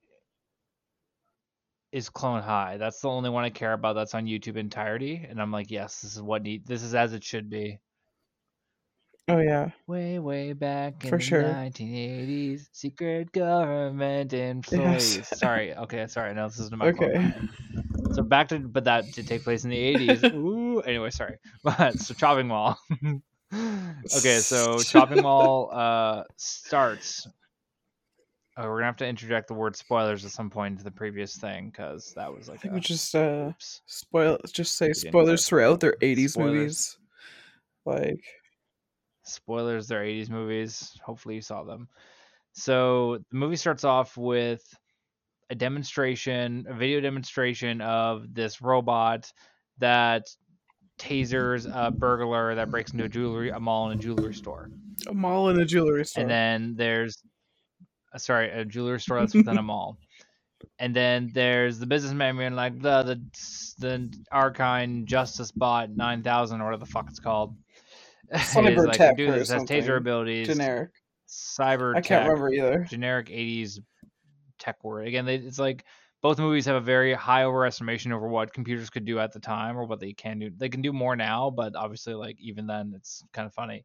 is Clone High. That's the only one I care about that's on YouTube entirety, and I'm like, yes, this is what need, this is as it should be. Oh yeah, way way back in for the sure. nineteen eighties, secret government employees. Yes. Sorry, okay, sorry, no, this isn't my fault. Okay. So back to, but that did take place in the eighties. Ooh, anyway, sorry, but so Chopping Mall. Okay, so Chopping Mall uh, starts. Oh, we're gonna have to interject the word spoilers at some point into the previous thing because that was like. I a... would just uh, spoil. Just say spoilers throughout their eighties spoilers. movies, like spoilers their eighties movies. Hopefully, you saw them. So the movie starts off with a demonstration, a video demonstration of this robot that tasers a burglar that breaks into a jewelry, a mall, in a jewelry store. A mall in a jewelry store, and then there's. Sorry, a jewelry store that's within a mall. And then there's the businessman being like, the the, the Arkine Justice Bot nine thousand, or whatever the fuck it's called. Cyber like, tech dude, or has taser abilities. Generic. Cyber I can't tech, remember either. Generic eighties tech word. Again, they, it's like both movies have a very high overestimation over what computers could do at the time or what they can do. They can do more now, but obviously, like, even then, it's kind of funny.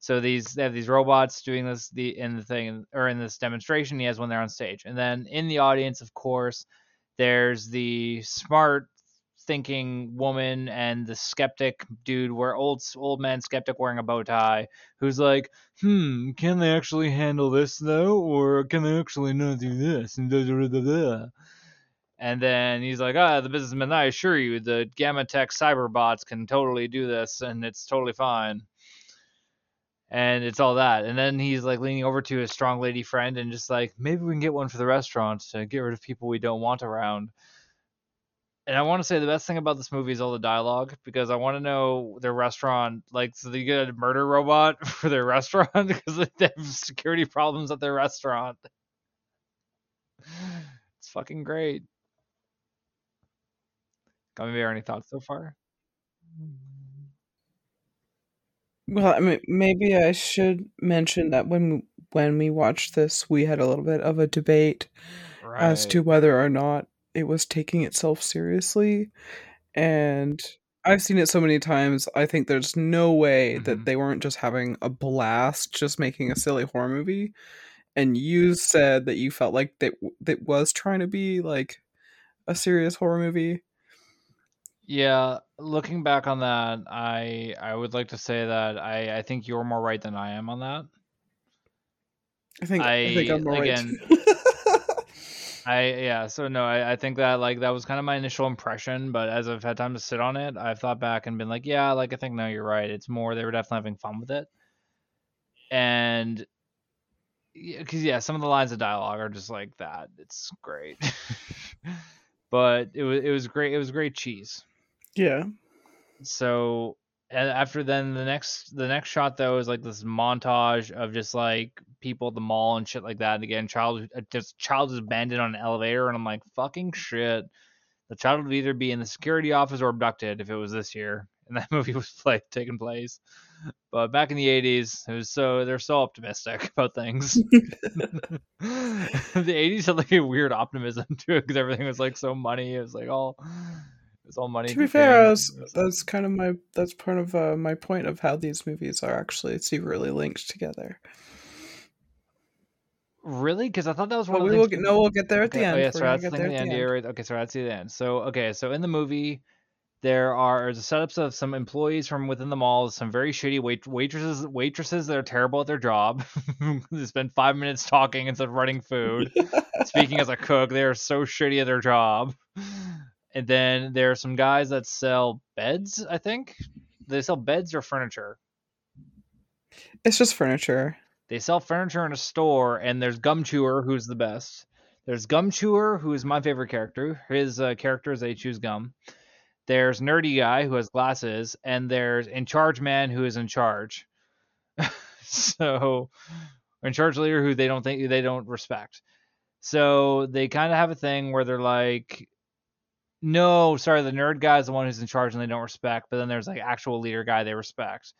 So these they have these robots doing this the in the thing or in this demonstration. He has one there on stage, and then in the audience, of course, there's the smart thinking woman and the skeptic dude, where old old man skeptic wearing a bow tie, who's like, "Hmm, can they actually handle this though, or can they actually not do this?" And da, da, da, da. And then he's like, ah, the businessman, I assure you, the Gamma Tech cyberbots can totally do this, and it's totally fine. And it's all that. And then he's like leaning over to his strong lady friend and just like, maybe we can get one for the restaurant to get rid of people we don't want around. And I want to say the best thing about this movie is all the dialogue, because I want to know their restaurant. Like, so they get a murder robot for their restaurant because they have security problems at their restaurant. It's fucking great. Got me there any thoughts so far? Well, I mean, maybe I should mention that when when we watched this, we had a little bit of a debate right. as to whether or not it was taking itself seriously. And I've seen it so many times. I think there's no way mm-hmm. that they weren't just having a blast, just making a silly horror movie. And you said that you felt like that that was trying to be like a serious horror movie. Yeah, looking back on that, I I would like to say that I, I think you're more right than I am on that. I think I, I think I'm more again, right. I yeah, so no, I, I think that like that was kind of my initial impression, but as I've had time to sit on it, I've thought back and been like, yeah, like I think no, you're right. It's more they were definitely having fun with it, and because yeah, some of the lines of dialogue are just like that. It's great, but it was it was great. It was great cheese. Yeah. So after then, the next the next shot though is like this montage of just like people at the mall and shit like that. And again, child just child is abandoned on an elevator, and I'm like, fucking shit. The child would either be in the security office or abducted if it was this year, and that movie was play, taking place. But back in the eighties, it was so they're so optimistic about things. The eighties had like a weird optimism too, because everything was like so money. It was like all it was all money. To be fair, I was, that's kind of my that's part of uh, my point of how these movies are actually secretly linked together. Really? Because I thought that was one oh, of the we things... Will get, no, we'll get there at okay. the end. Oh, yeah, so that's the thing at the end. end. Right? Okay, so that's the end. So, okay, so in the movie, there are the setups of some employees from within the mall, some very shitty wait- waitresses waitresses that are terrible at their job. They spend five minutes talking instead of running food. Speaking as a cook, they are so shitty at their job. And then there are some guys that sell beds, I think. They sell beds or furniture? It's just furniture. They sell furniture in a store, and there's Gum Chewer, who's the best. There's Gum Chewer, who is my favorite character. His uh, character is they chews gum. There's Nerdy Guy, who has glasses, and there's In Charge Man, who is in charge. So, in charge leader, who they don't think they don't respect. So they kind of have a thing where they're like, no, sorry, the nerd guy is the one who's in charge, and they don't respect. But then there's like actual leader guy they respect,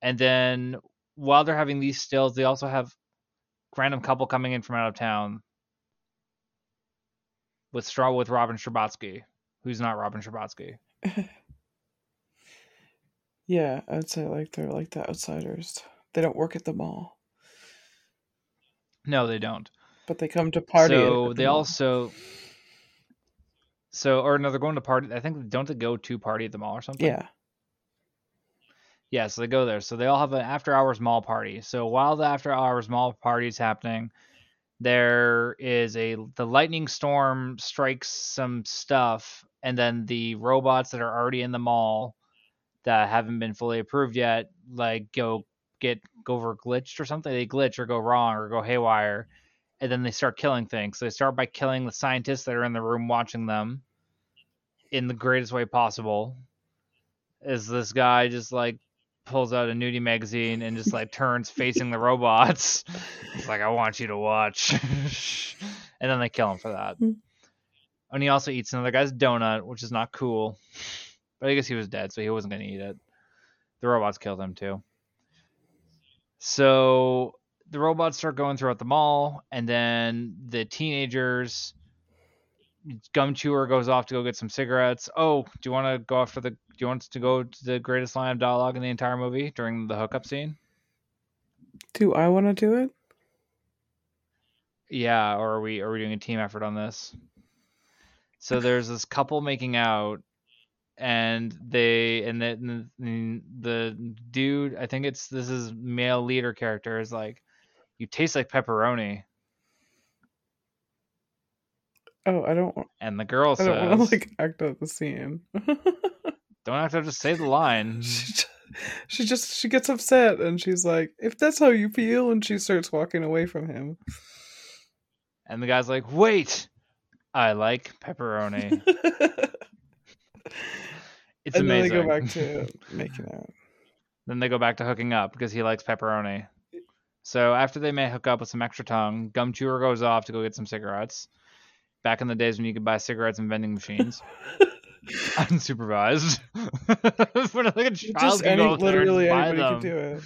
and then. While they're having these stills, they also have random couple coming in from out of town with straw with Robin Scherbatsky, who's not Robin Scherbatsky. Yeah, I'd say like they're like the outsiders. They don't work at the mall. No, they don't. But they come to party. So they also, so or no, they're going to party. I think don't they go to party at the mall or something? Yeah. Yeah, so they go there. So they all have an after-hours mall party. So while the after-hours mall party is happening, there is a the lightning storm strikes some stuff, and then the robots that are already in the mall that haven't been fully approved yet, like go get go over glitched or something. They glitch or go wrong or go haywire, and then they start killing things. So they start by killing the scientists that are in the room watching them in the greatest way possible. Is this guy just like? Pulls out a nudie magazine and just like turns facing the robots. It's like, I want you to watch. And then they kill him for that. And he also eats another guy's donut, which is not cool. But I guess he was dead, so he wasn't going to eat it. The robots killed him too. So the robots start going throughout the mall, and then the teenagers, Gum Chewer goes off to go get some cigarettes. Oh, do you want to go off for the Do you want to go to the greatest line of dialogue in the entire movie during the hookup scene? Do I want to do it? Yeah, or are we are we doing a team effort on this? So there's this couple making out, and they and the, the the dude, I think it's this is male leader character is like, you taste like pepperoni. Oh, I don't. And the girl I says, "I don't want to like act out the scene." Don't have to just say the line. She just, she just she gets upset and she's like, "If that's how you feel," and she starts walking away from him. And the guy's like, "Wait, I like pepperoni." It's and amazing. Then they go back to making out. Then they go back to hooking up because he likes pepperoni. So after they may hook up with some extra tongue, Gum Chewer goes off to go get some cigarettes. Back in the days when you could buy cigarettes in vending machines. Unsupervised. When like a child can go there and buy them. Do it.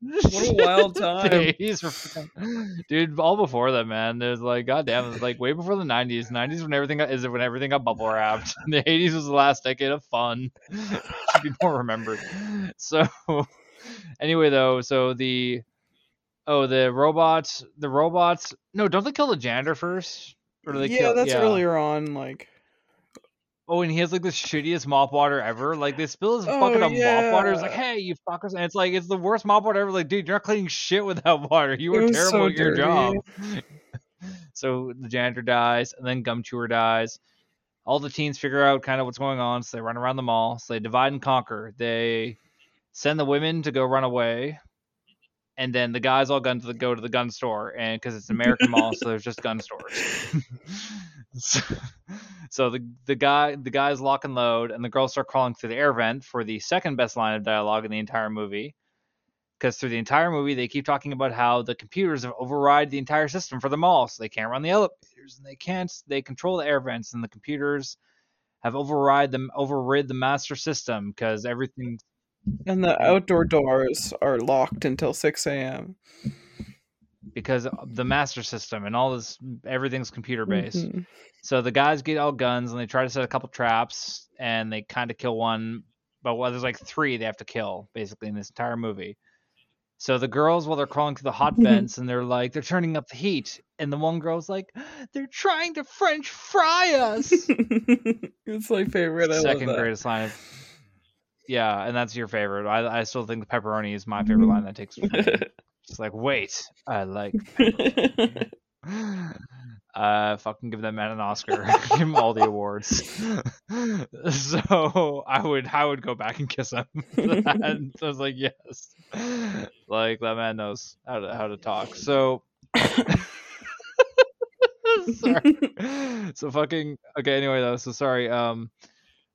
What a wild time. Dude, all before that, man. There's like, goddamn, it was like way before the nineties. nineties when everything got, is it when everything got bubble wrapped. And the eighties was the last decade of fun. It should be more remembered. So anyway, though, so the oh the robots, the robots. No, don't they kill the janitor first? Or do they yeah, kill, that's yeah. earlier on, like. Oh, and he has like the shittiest mop water ever. Like they spill his bucket oh, of yeah. mop water. It's like, hey, you fuckers, and it's like it's the worst mop water ever. Like, dude, you're not cleaning shit with that water. You were terrible so at your dirty. job. So the janitor dies, and then Gum Chewer dies. All the teens figure out kind of what's going on, so they run around the mall. So they divide and conquer. They send the women to go run away, and then the guys all gun to the, go to the gun store, and because it's an American mall, so there's just gun stores. So the the guy the guys lock and load, and the girls start crawling through the air vent for the second best line of dialogue in the entire movie. Because through the entire movie, they keep talking about how the computers have override the entire system for the mall, so they can't run the elevators, and they can't they control the air vents, and the computers have override them overrid the master system because everything. And the outdoor doors are locked until six a.m. because the master system and all this, everything's computer based. Mm-hmm. So the guys get all guns and they try to set a couple traps and they kind of kill one, but well, there's like three they have to kill basically in this entire movie. So the girls, while they're crawling through the hot vents and they're like, they're turning up the heat. And the one girl's like, they're trying to French fry us. It's my favorite. I Second love that. greatest line. Of- yeah. And that's your favorite. I, I still think the pepperoni is my favorite line that takes. It's like, wait, I like uh fucking give that man an Oscar. Give him all the awards. So I would I would go back and kiss him. And I was like, yes. Like that man knows how to how to talk. So sorry. So fucking okay, anyway though, so sorry. Um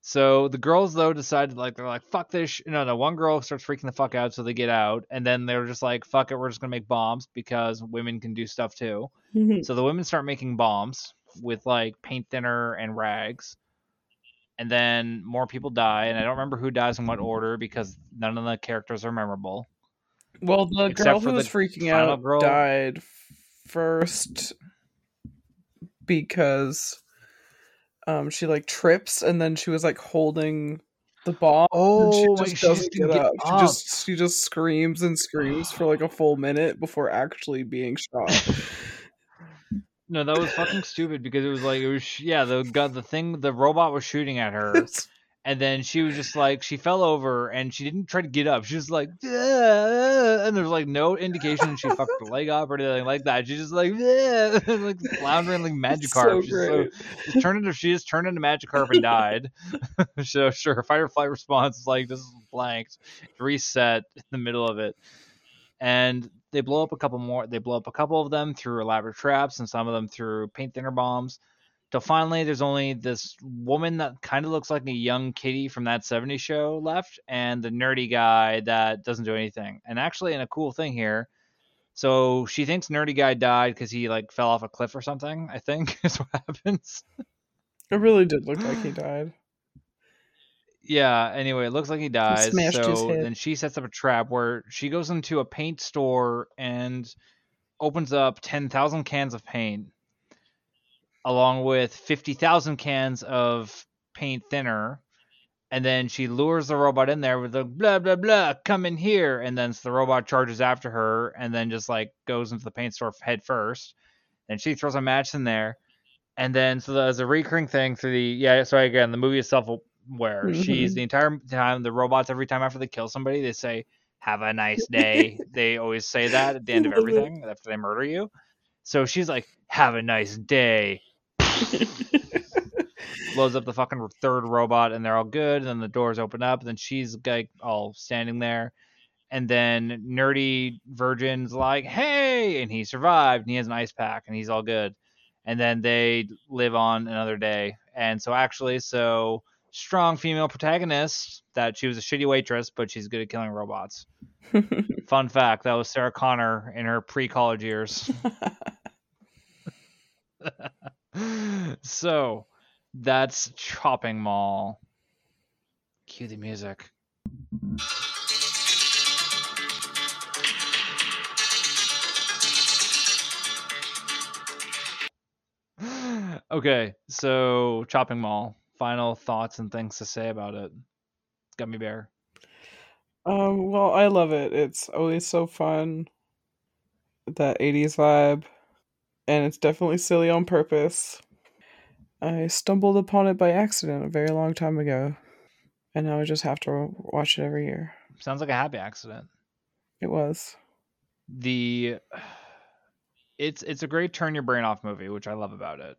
So the girls, though, decided, like, they're like, fuck this. Sh-. No, no, one girl starts freaking the fuck out, so they get out. And then they're just like, fuck it, we're just going to make bombs because women can do stuff, too. Mm-hmm. So the women start making bombs with, like, paint thinner and rags. And then more people die. And I don't remember who dies in what order because none of the characters are memorable. Well, the girl who was freaking out girl. died first because... Um, she like trips and then she was like holding the bomb. Oh, and she just like, doesn't she get, get up. up. She just she just screams and screams for like a full minute before actually being shot. No, that was fucking stupid because it was like it was yeah the gun the thing the robot was shooting at her, and then she was just like she fell over and she didn't try to get up. She was like, and there's like no indication she fucked her leg up or anything like that. She's just like, like floundering like Magikarp. So she just, like, just turned into she just turned into Magikarp and died. So sure, fight or flight response is like this is blanked, reset in the middle of it, and they blow up a couple more. They blow up a couple of them through elaborate traps and some of them through paint thinner bombs. Till finally, there's only this woman that kind of looks like a young kitty from That seventies Show left, and the nerdy guy that doesn't do anything. And actually, in a cool thing here, so she thinks nerdy guy died because he like fell off a cliff or something, I think is what happens. It really did look like he died. Yeah, anyway, it looks like he dies. He smashed his head. Then she sets up a trap where she goes into a paint store and opens up ten thousand cans of paint, along with fifty thousand cans of paint thinner. And then she lures the robot in there with the blah, blah, blah, come in here. And then so the robot charges after her and then just like goes into the paint store head first. And she throws a match in there. And then so there's a recurring thing through the, yeah, sorry, again, the movie is self-aware. Mm-hmm. She's the entire time, the robots, every time after they kill somebody, they say, have a nice day. They always say that at the end of everything after they murder you. So she's like, have a nice day. Blows up the fucking third robot and they're all good, and then the doors open up and then she's like all standing there, and then nerdy virgin's like, hey, and he survived and he has an ice pack and he's all good, and then they live on another day. And so actually so strong female protagonist that she was a shitty waitress but she's good at killing robots. Fun fact, that was Sarah Connor in her pre-college years. So that's Chopping Mall. Cue the music. Okay, so Chopping Mall. Final thoughts and things to say about it. Gummy Bear. Um, well, I love it. It's always so fun. That eighties vibe. And it's definitely silly on purpose. I stumbled upon it by accident a very long time ago. And now I just have to watch it every year. Sounds like a happy accident. It was. The it's it's a great turn your brain off movie, which I love about it.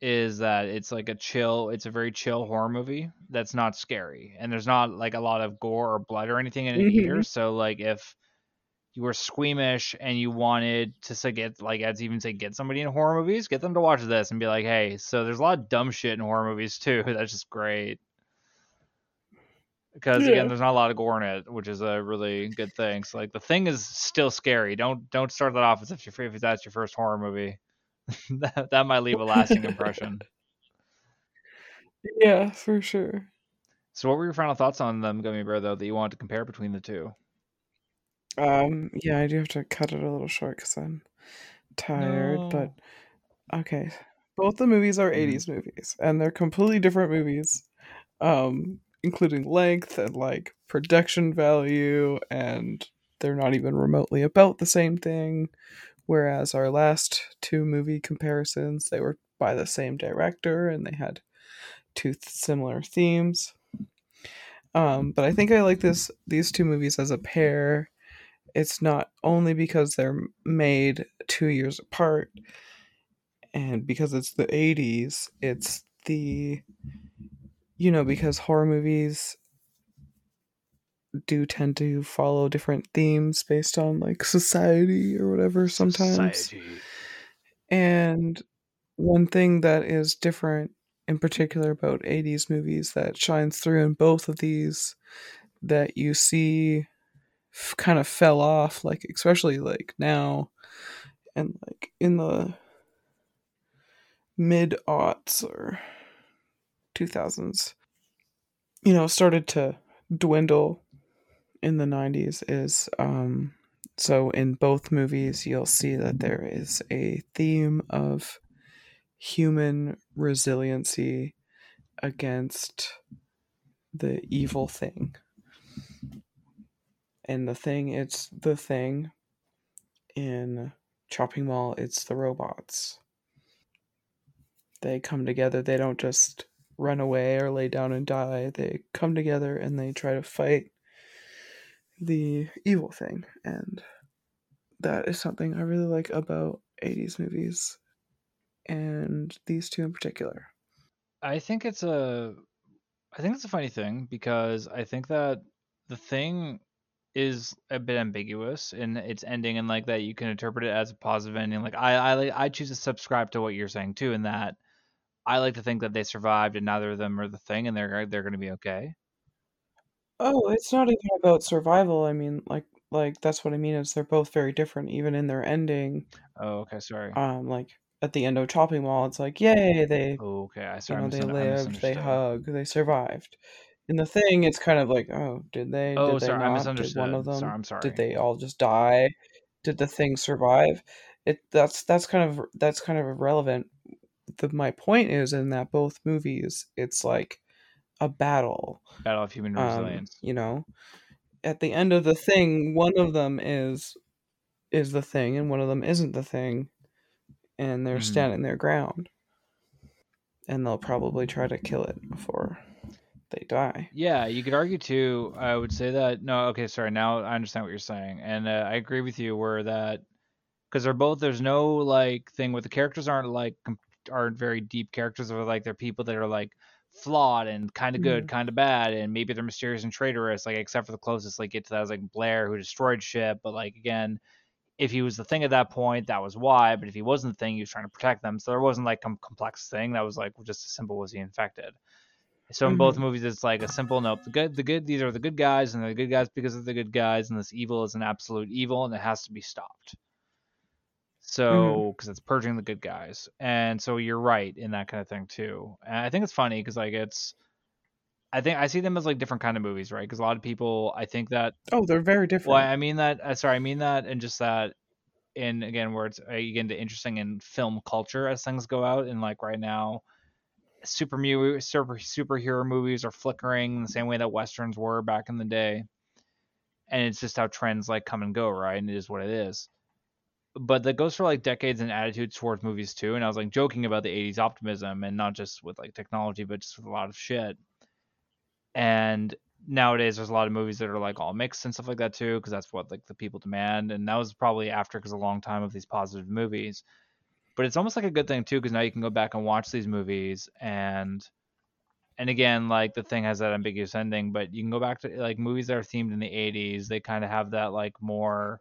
Is that it's like a chill, it's a very chill horror movie that's not scary. And there's not like a lot of gore or blood or anything in it either. So like if you were squeamish and you wanted to so get, like I'd even say, get somebody in horror movies, get them to watch this and be like, hey, so there's a lot of dumb shit in horror movies too. That's just great. Because yeah. again, there's not a lot of gore in it, which is a really good thing. So like, The Thing is still scary. Don't don't start that off as if you're if that's your first horror movie. that, that might leave a lasting impression. Yeah, for sure. So what were your final thoughts on them, Gummy Bear, though, that you wanted to compare between the two? Um. Yeah, I do have to cut it a little short because I'm tired. No. But okay, both the movies are eighties mm. movies, and they're completely different movies. Um. Including length and like production value, and they're not even remotely about the same thing. Whereas our last two movie comparisons, they were by the same director and they had two th- similar themes. Um, but I think I like this these two movies as a pair. It's not only because they're made two years apart, and because it's the eighties, it's the You know, because horror movies do tend to follow different themes based on like society or whatever sometimes. Society. And one thing that is different in particular about eighties movies that shines through in both of these that you see f- kind of fell off, like especially like now and like in the mid-aughts or two thousands, you know, started to dwindle in the nineties is um so in both movies you'll see that there is a theme of human resiliency against the evil thing. In The Thing, it's the thing. In Chopping Mall, it's the robots. They come together. They don't just run away or lay down and die. They come together and they try to fight the evil thing. And that is something I really like about eighties movies, and these two in particular. I think it's a I think it's a funny thing, because I think that The Thing is a bit ambiguous in its ending, and like that you can interpret it as a positive ending. Like I I I choose to subscribe to what you're saying too, in that I like to think that they survived and neither of them are the thing, and they're they're going to be okay. Oh, it's not even about survival. I mean, like like that's what I mean is they're both very different, even in their ending. Oh, okay, sorry. Um, like at the end of Chopping Mall, it's like, yay, they. Oh, okay, I sorry. You know, they lived, they hugged, they survived. In The Thing, it's kind of like, oh, did they? Oh, did sorry, they not? I misunderstood. Did one of them? Sorry, I'm sorry. Did they all just die? Did The Thing survive? It that's that's kind of that's kind of irrelevant. The, my point is in that both movies, it's like a battle. Battle of human resilience. Um, you know, at the end of The Thing, one of them is is the thing and one of them isn't the thing. And they're mm-hmm. standing their ground. And they'll probably try to kill it before they die. Yeah, you could argue too. I would say that. No, okay, sorry. Now I understand what you're saying. And uh, I agree with you where that, because they're both, there's no like thing where the characters aren't like comp- aren't very deep characters, or like they're people that are like flawed and kind of good, mm. kind of bad, and maybe they're mysterious and traitorous, like except for the closest like get to that is like Blair, who destroyed shit, but like again, if he was the thing at that point, that was why, but if he wasn't the thing, he was trying to protect them, so there wasn't like a complex thing that was like just as simple as he infected. So in mm-hmm. both movies it's like a simple nope, the good the good these are the good guys, and they're the good guys because of the good guys, and this evil is an absolute evil and it has to be stopped. So, because mm-hmm. it's purging the good guys. And so you're right in that kind of thing, too. And I think it's funny because, like, it's... I think I see them as, like, different kind of movies, right? Because a lot of people, I think that... Oh, they're very different. Well, I mean that... Uh, sorry, I mean that and just that in, again, where it's, again, to interesting in film culture as things go out. And, like, right now, super mu- super superhero movies are flickering in the same way that Westerns were back in the day. And it's just how trends, like, come and go, right? And it is what it is. But that goes for like decades and attitudes towards movies too. And I was like joking about the eighties optimism, and not just with like technology, but just with a lot of shit. And nowadays there's a lot of movies that are like all mixed and stuff like that too, because that's what like the people demand. And that was probably after, because a long time of these positive movies. But it's almost like a good thing too, because now you can go back and watch these movies, and and again, like The Thing has that ambiguous ending, but you can go back to like movies that are themed in the eighties. They kind of have that like more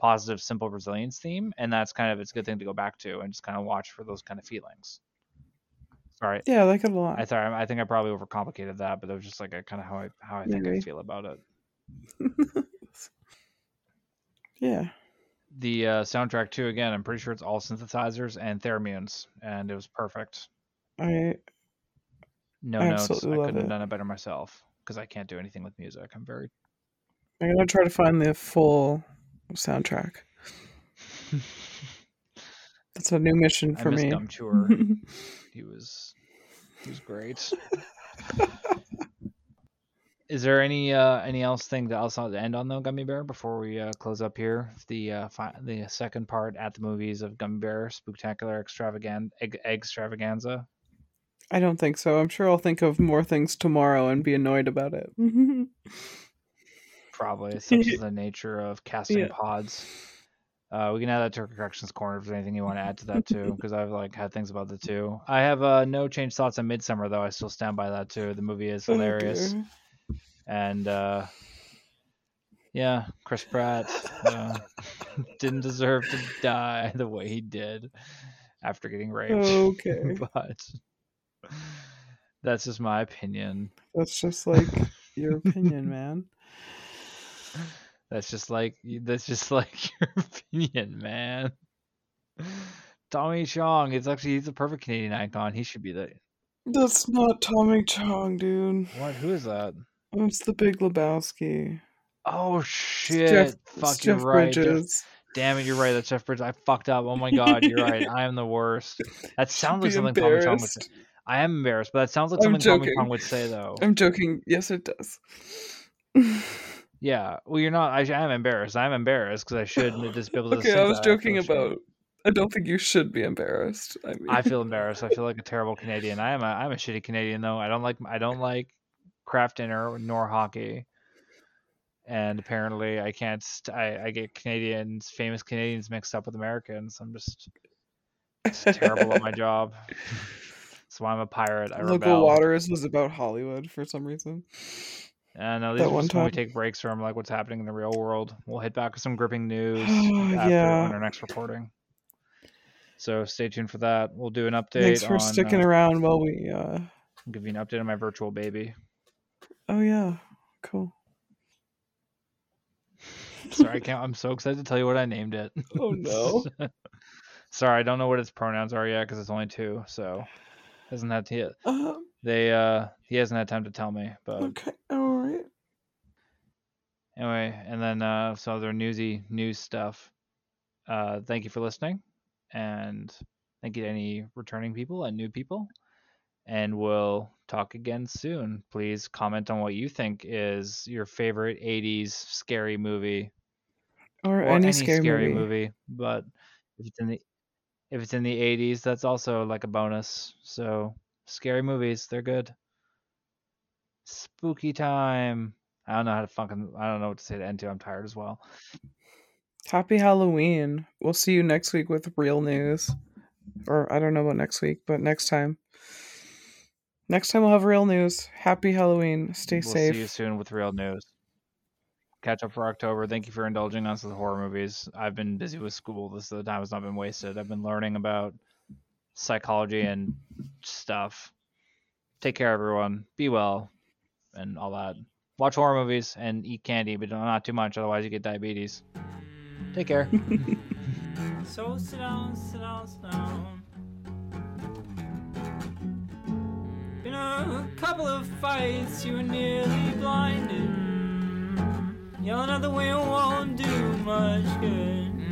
positive, simple resilience theme. And that's kind of, it's a good thing to go back to and just kind of watch for those kind of feelings. All right. Yeah, I like it a lot. I thought, I think I probably overcomplicated that, but that was just like a, kind of how I, how I think Maybe. I feel about it. Yeah. The uh, soundtrack too, again, I'm pretty sure it's all synthesizers and Theramunes, and it was perfect. I No I notes. I couldn't it. have done it better myself because I can't do anything with music. I'm very... I'm going to try to find the full soundtrack. That's a new mission for I miss me. Gum Tour. He was, he was great. Is there any uh, any else thing that else to end on though, Gummy Bear, before we uh, close up here? The uh, fi- the second part at the movies of Gummy Bear Spooktacular Extravaganza. Egg- extravaganza. I don't think so. I'm sure I'll think of more things tomorrow and be annoyed about it. Probably, such as the nature of casting yeah. pods. Uh, we can add that to our corrections corner if there's anything you want to add to that too, because I've like had things about the two. I have uh, no change thoughts on Midsummer though. I still stand by that too. The movie is hilarious, oh, and uh, yeah, Chris Pratt uh, didn't deserve to die the way he did after getting raped. Okay, but that's just my opinion. That's just like your opinion, man. That's just like that's just like your opinion, man. Tommy Chong, it's actually he's a perfect Canadian icon. He should be the. That's not Tommy Chong, dude. What? Who is that? It's the Big Lebowski. Oh shit! Jeff, Fucking Jeff right. Bridges. Damn it, you're right. That's Jeff Bridges. I fucked up. Oh my god, you're right. I am the worst. That sounds like something Tommy Chong would say. I am embarrassed, but that sounds like I'm something joking. Tommy Chong would say, though. I'm joking. Yes, it does. Yeah, well, you're not. I, I am embarrassed. I'm embarrassed because I shouldn't just be able to. Okay, I was that. joking I about. I don't think you should be embarrassed. I mean, I feel embarrassed. I feel like a terrible Canadian. I am. A, I'm a shitty Canadian, though. I don't like. I don't like craft dinner nor hockey. And apparently, I can't. St- I, I get Canadians, famous Canadians, mixed up with Americans. I'm just, just terrible at my job. That's why I'm a pirate. I Local rebel. Waters was about Hollywood for some reason. I uh, know these that are one just time. When we take breaks from like what's happening in the real world. We'll hit back with some gripping news after yeah. on our next recording. So stay tuned for that. We'll do an update. Thanks for on, sticking uh, around while we uh I'll give you an update on my virtual baby. Oh yeah, cool. Sorry, I can't. I'm so excited to tell you what I named it. Oh no. Sorry, I don't know what its pronouns are yet because it's only two. So hasn't had to. Uh-huh. They uh he hasn't had time to tell me. But okay. Oh. Anyway, and then uh, some other newsy news stuff. Uh, thank you for listening, and thank you to any returning people and new people. And we'll talk again soon. Please comment on what you think is your favorite eighties scary movie, or, or any, any scary, scary movie. movie. But if it's in the if it's in the eighties, that's also like a bonus. So scary movies, they're good. Spooky time. I don't know how to fucking... I don't know what to say to end to. I'm tired as well. Happy Halloween. We'll see you next week with real news. Or I don't know about next week, but next time. Next time we'll have real news. Happy Halloween. Stay we'll safe. We'll see you soon with real news. Catch up for October. Thank you for indulging us with horror movies. I've been busy with school. This the time has not been wasted. I've been learning about psychology and stuff. Take care, everyone. Be well. And all that. Watch horror movies and eat candy, but not too much, otherwise you get diabetes. Take care. So sit down, sit down, sit down. Been a couple of fights, you were nearly blinded. Yelling at the wheel won't do much good.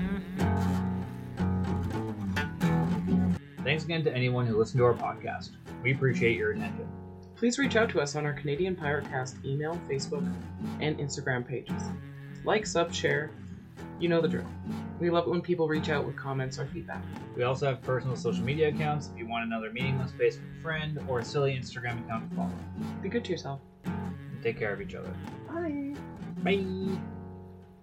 Thanks again to anyone who listened to our podcast. We appreciate your attention. Please reach out to us on our Canadian Pyrocast email, Facebook, and Instagram pages. Like, sub, share, you know the drill. We love it when people reach out with comments or feedback. We also have personal social media accounts if you want another meaningless Facebook friend or a silly Instagram account to follow. Be good to yourself. And take care of each other. Bye. Bye.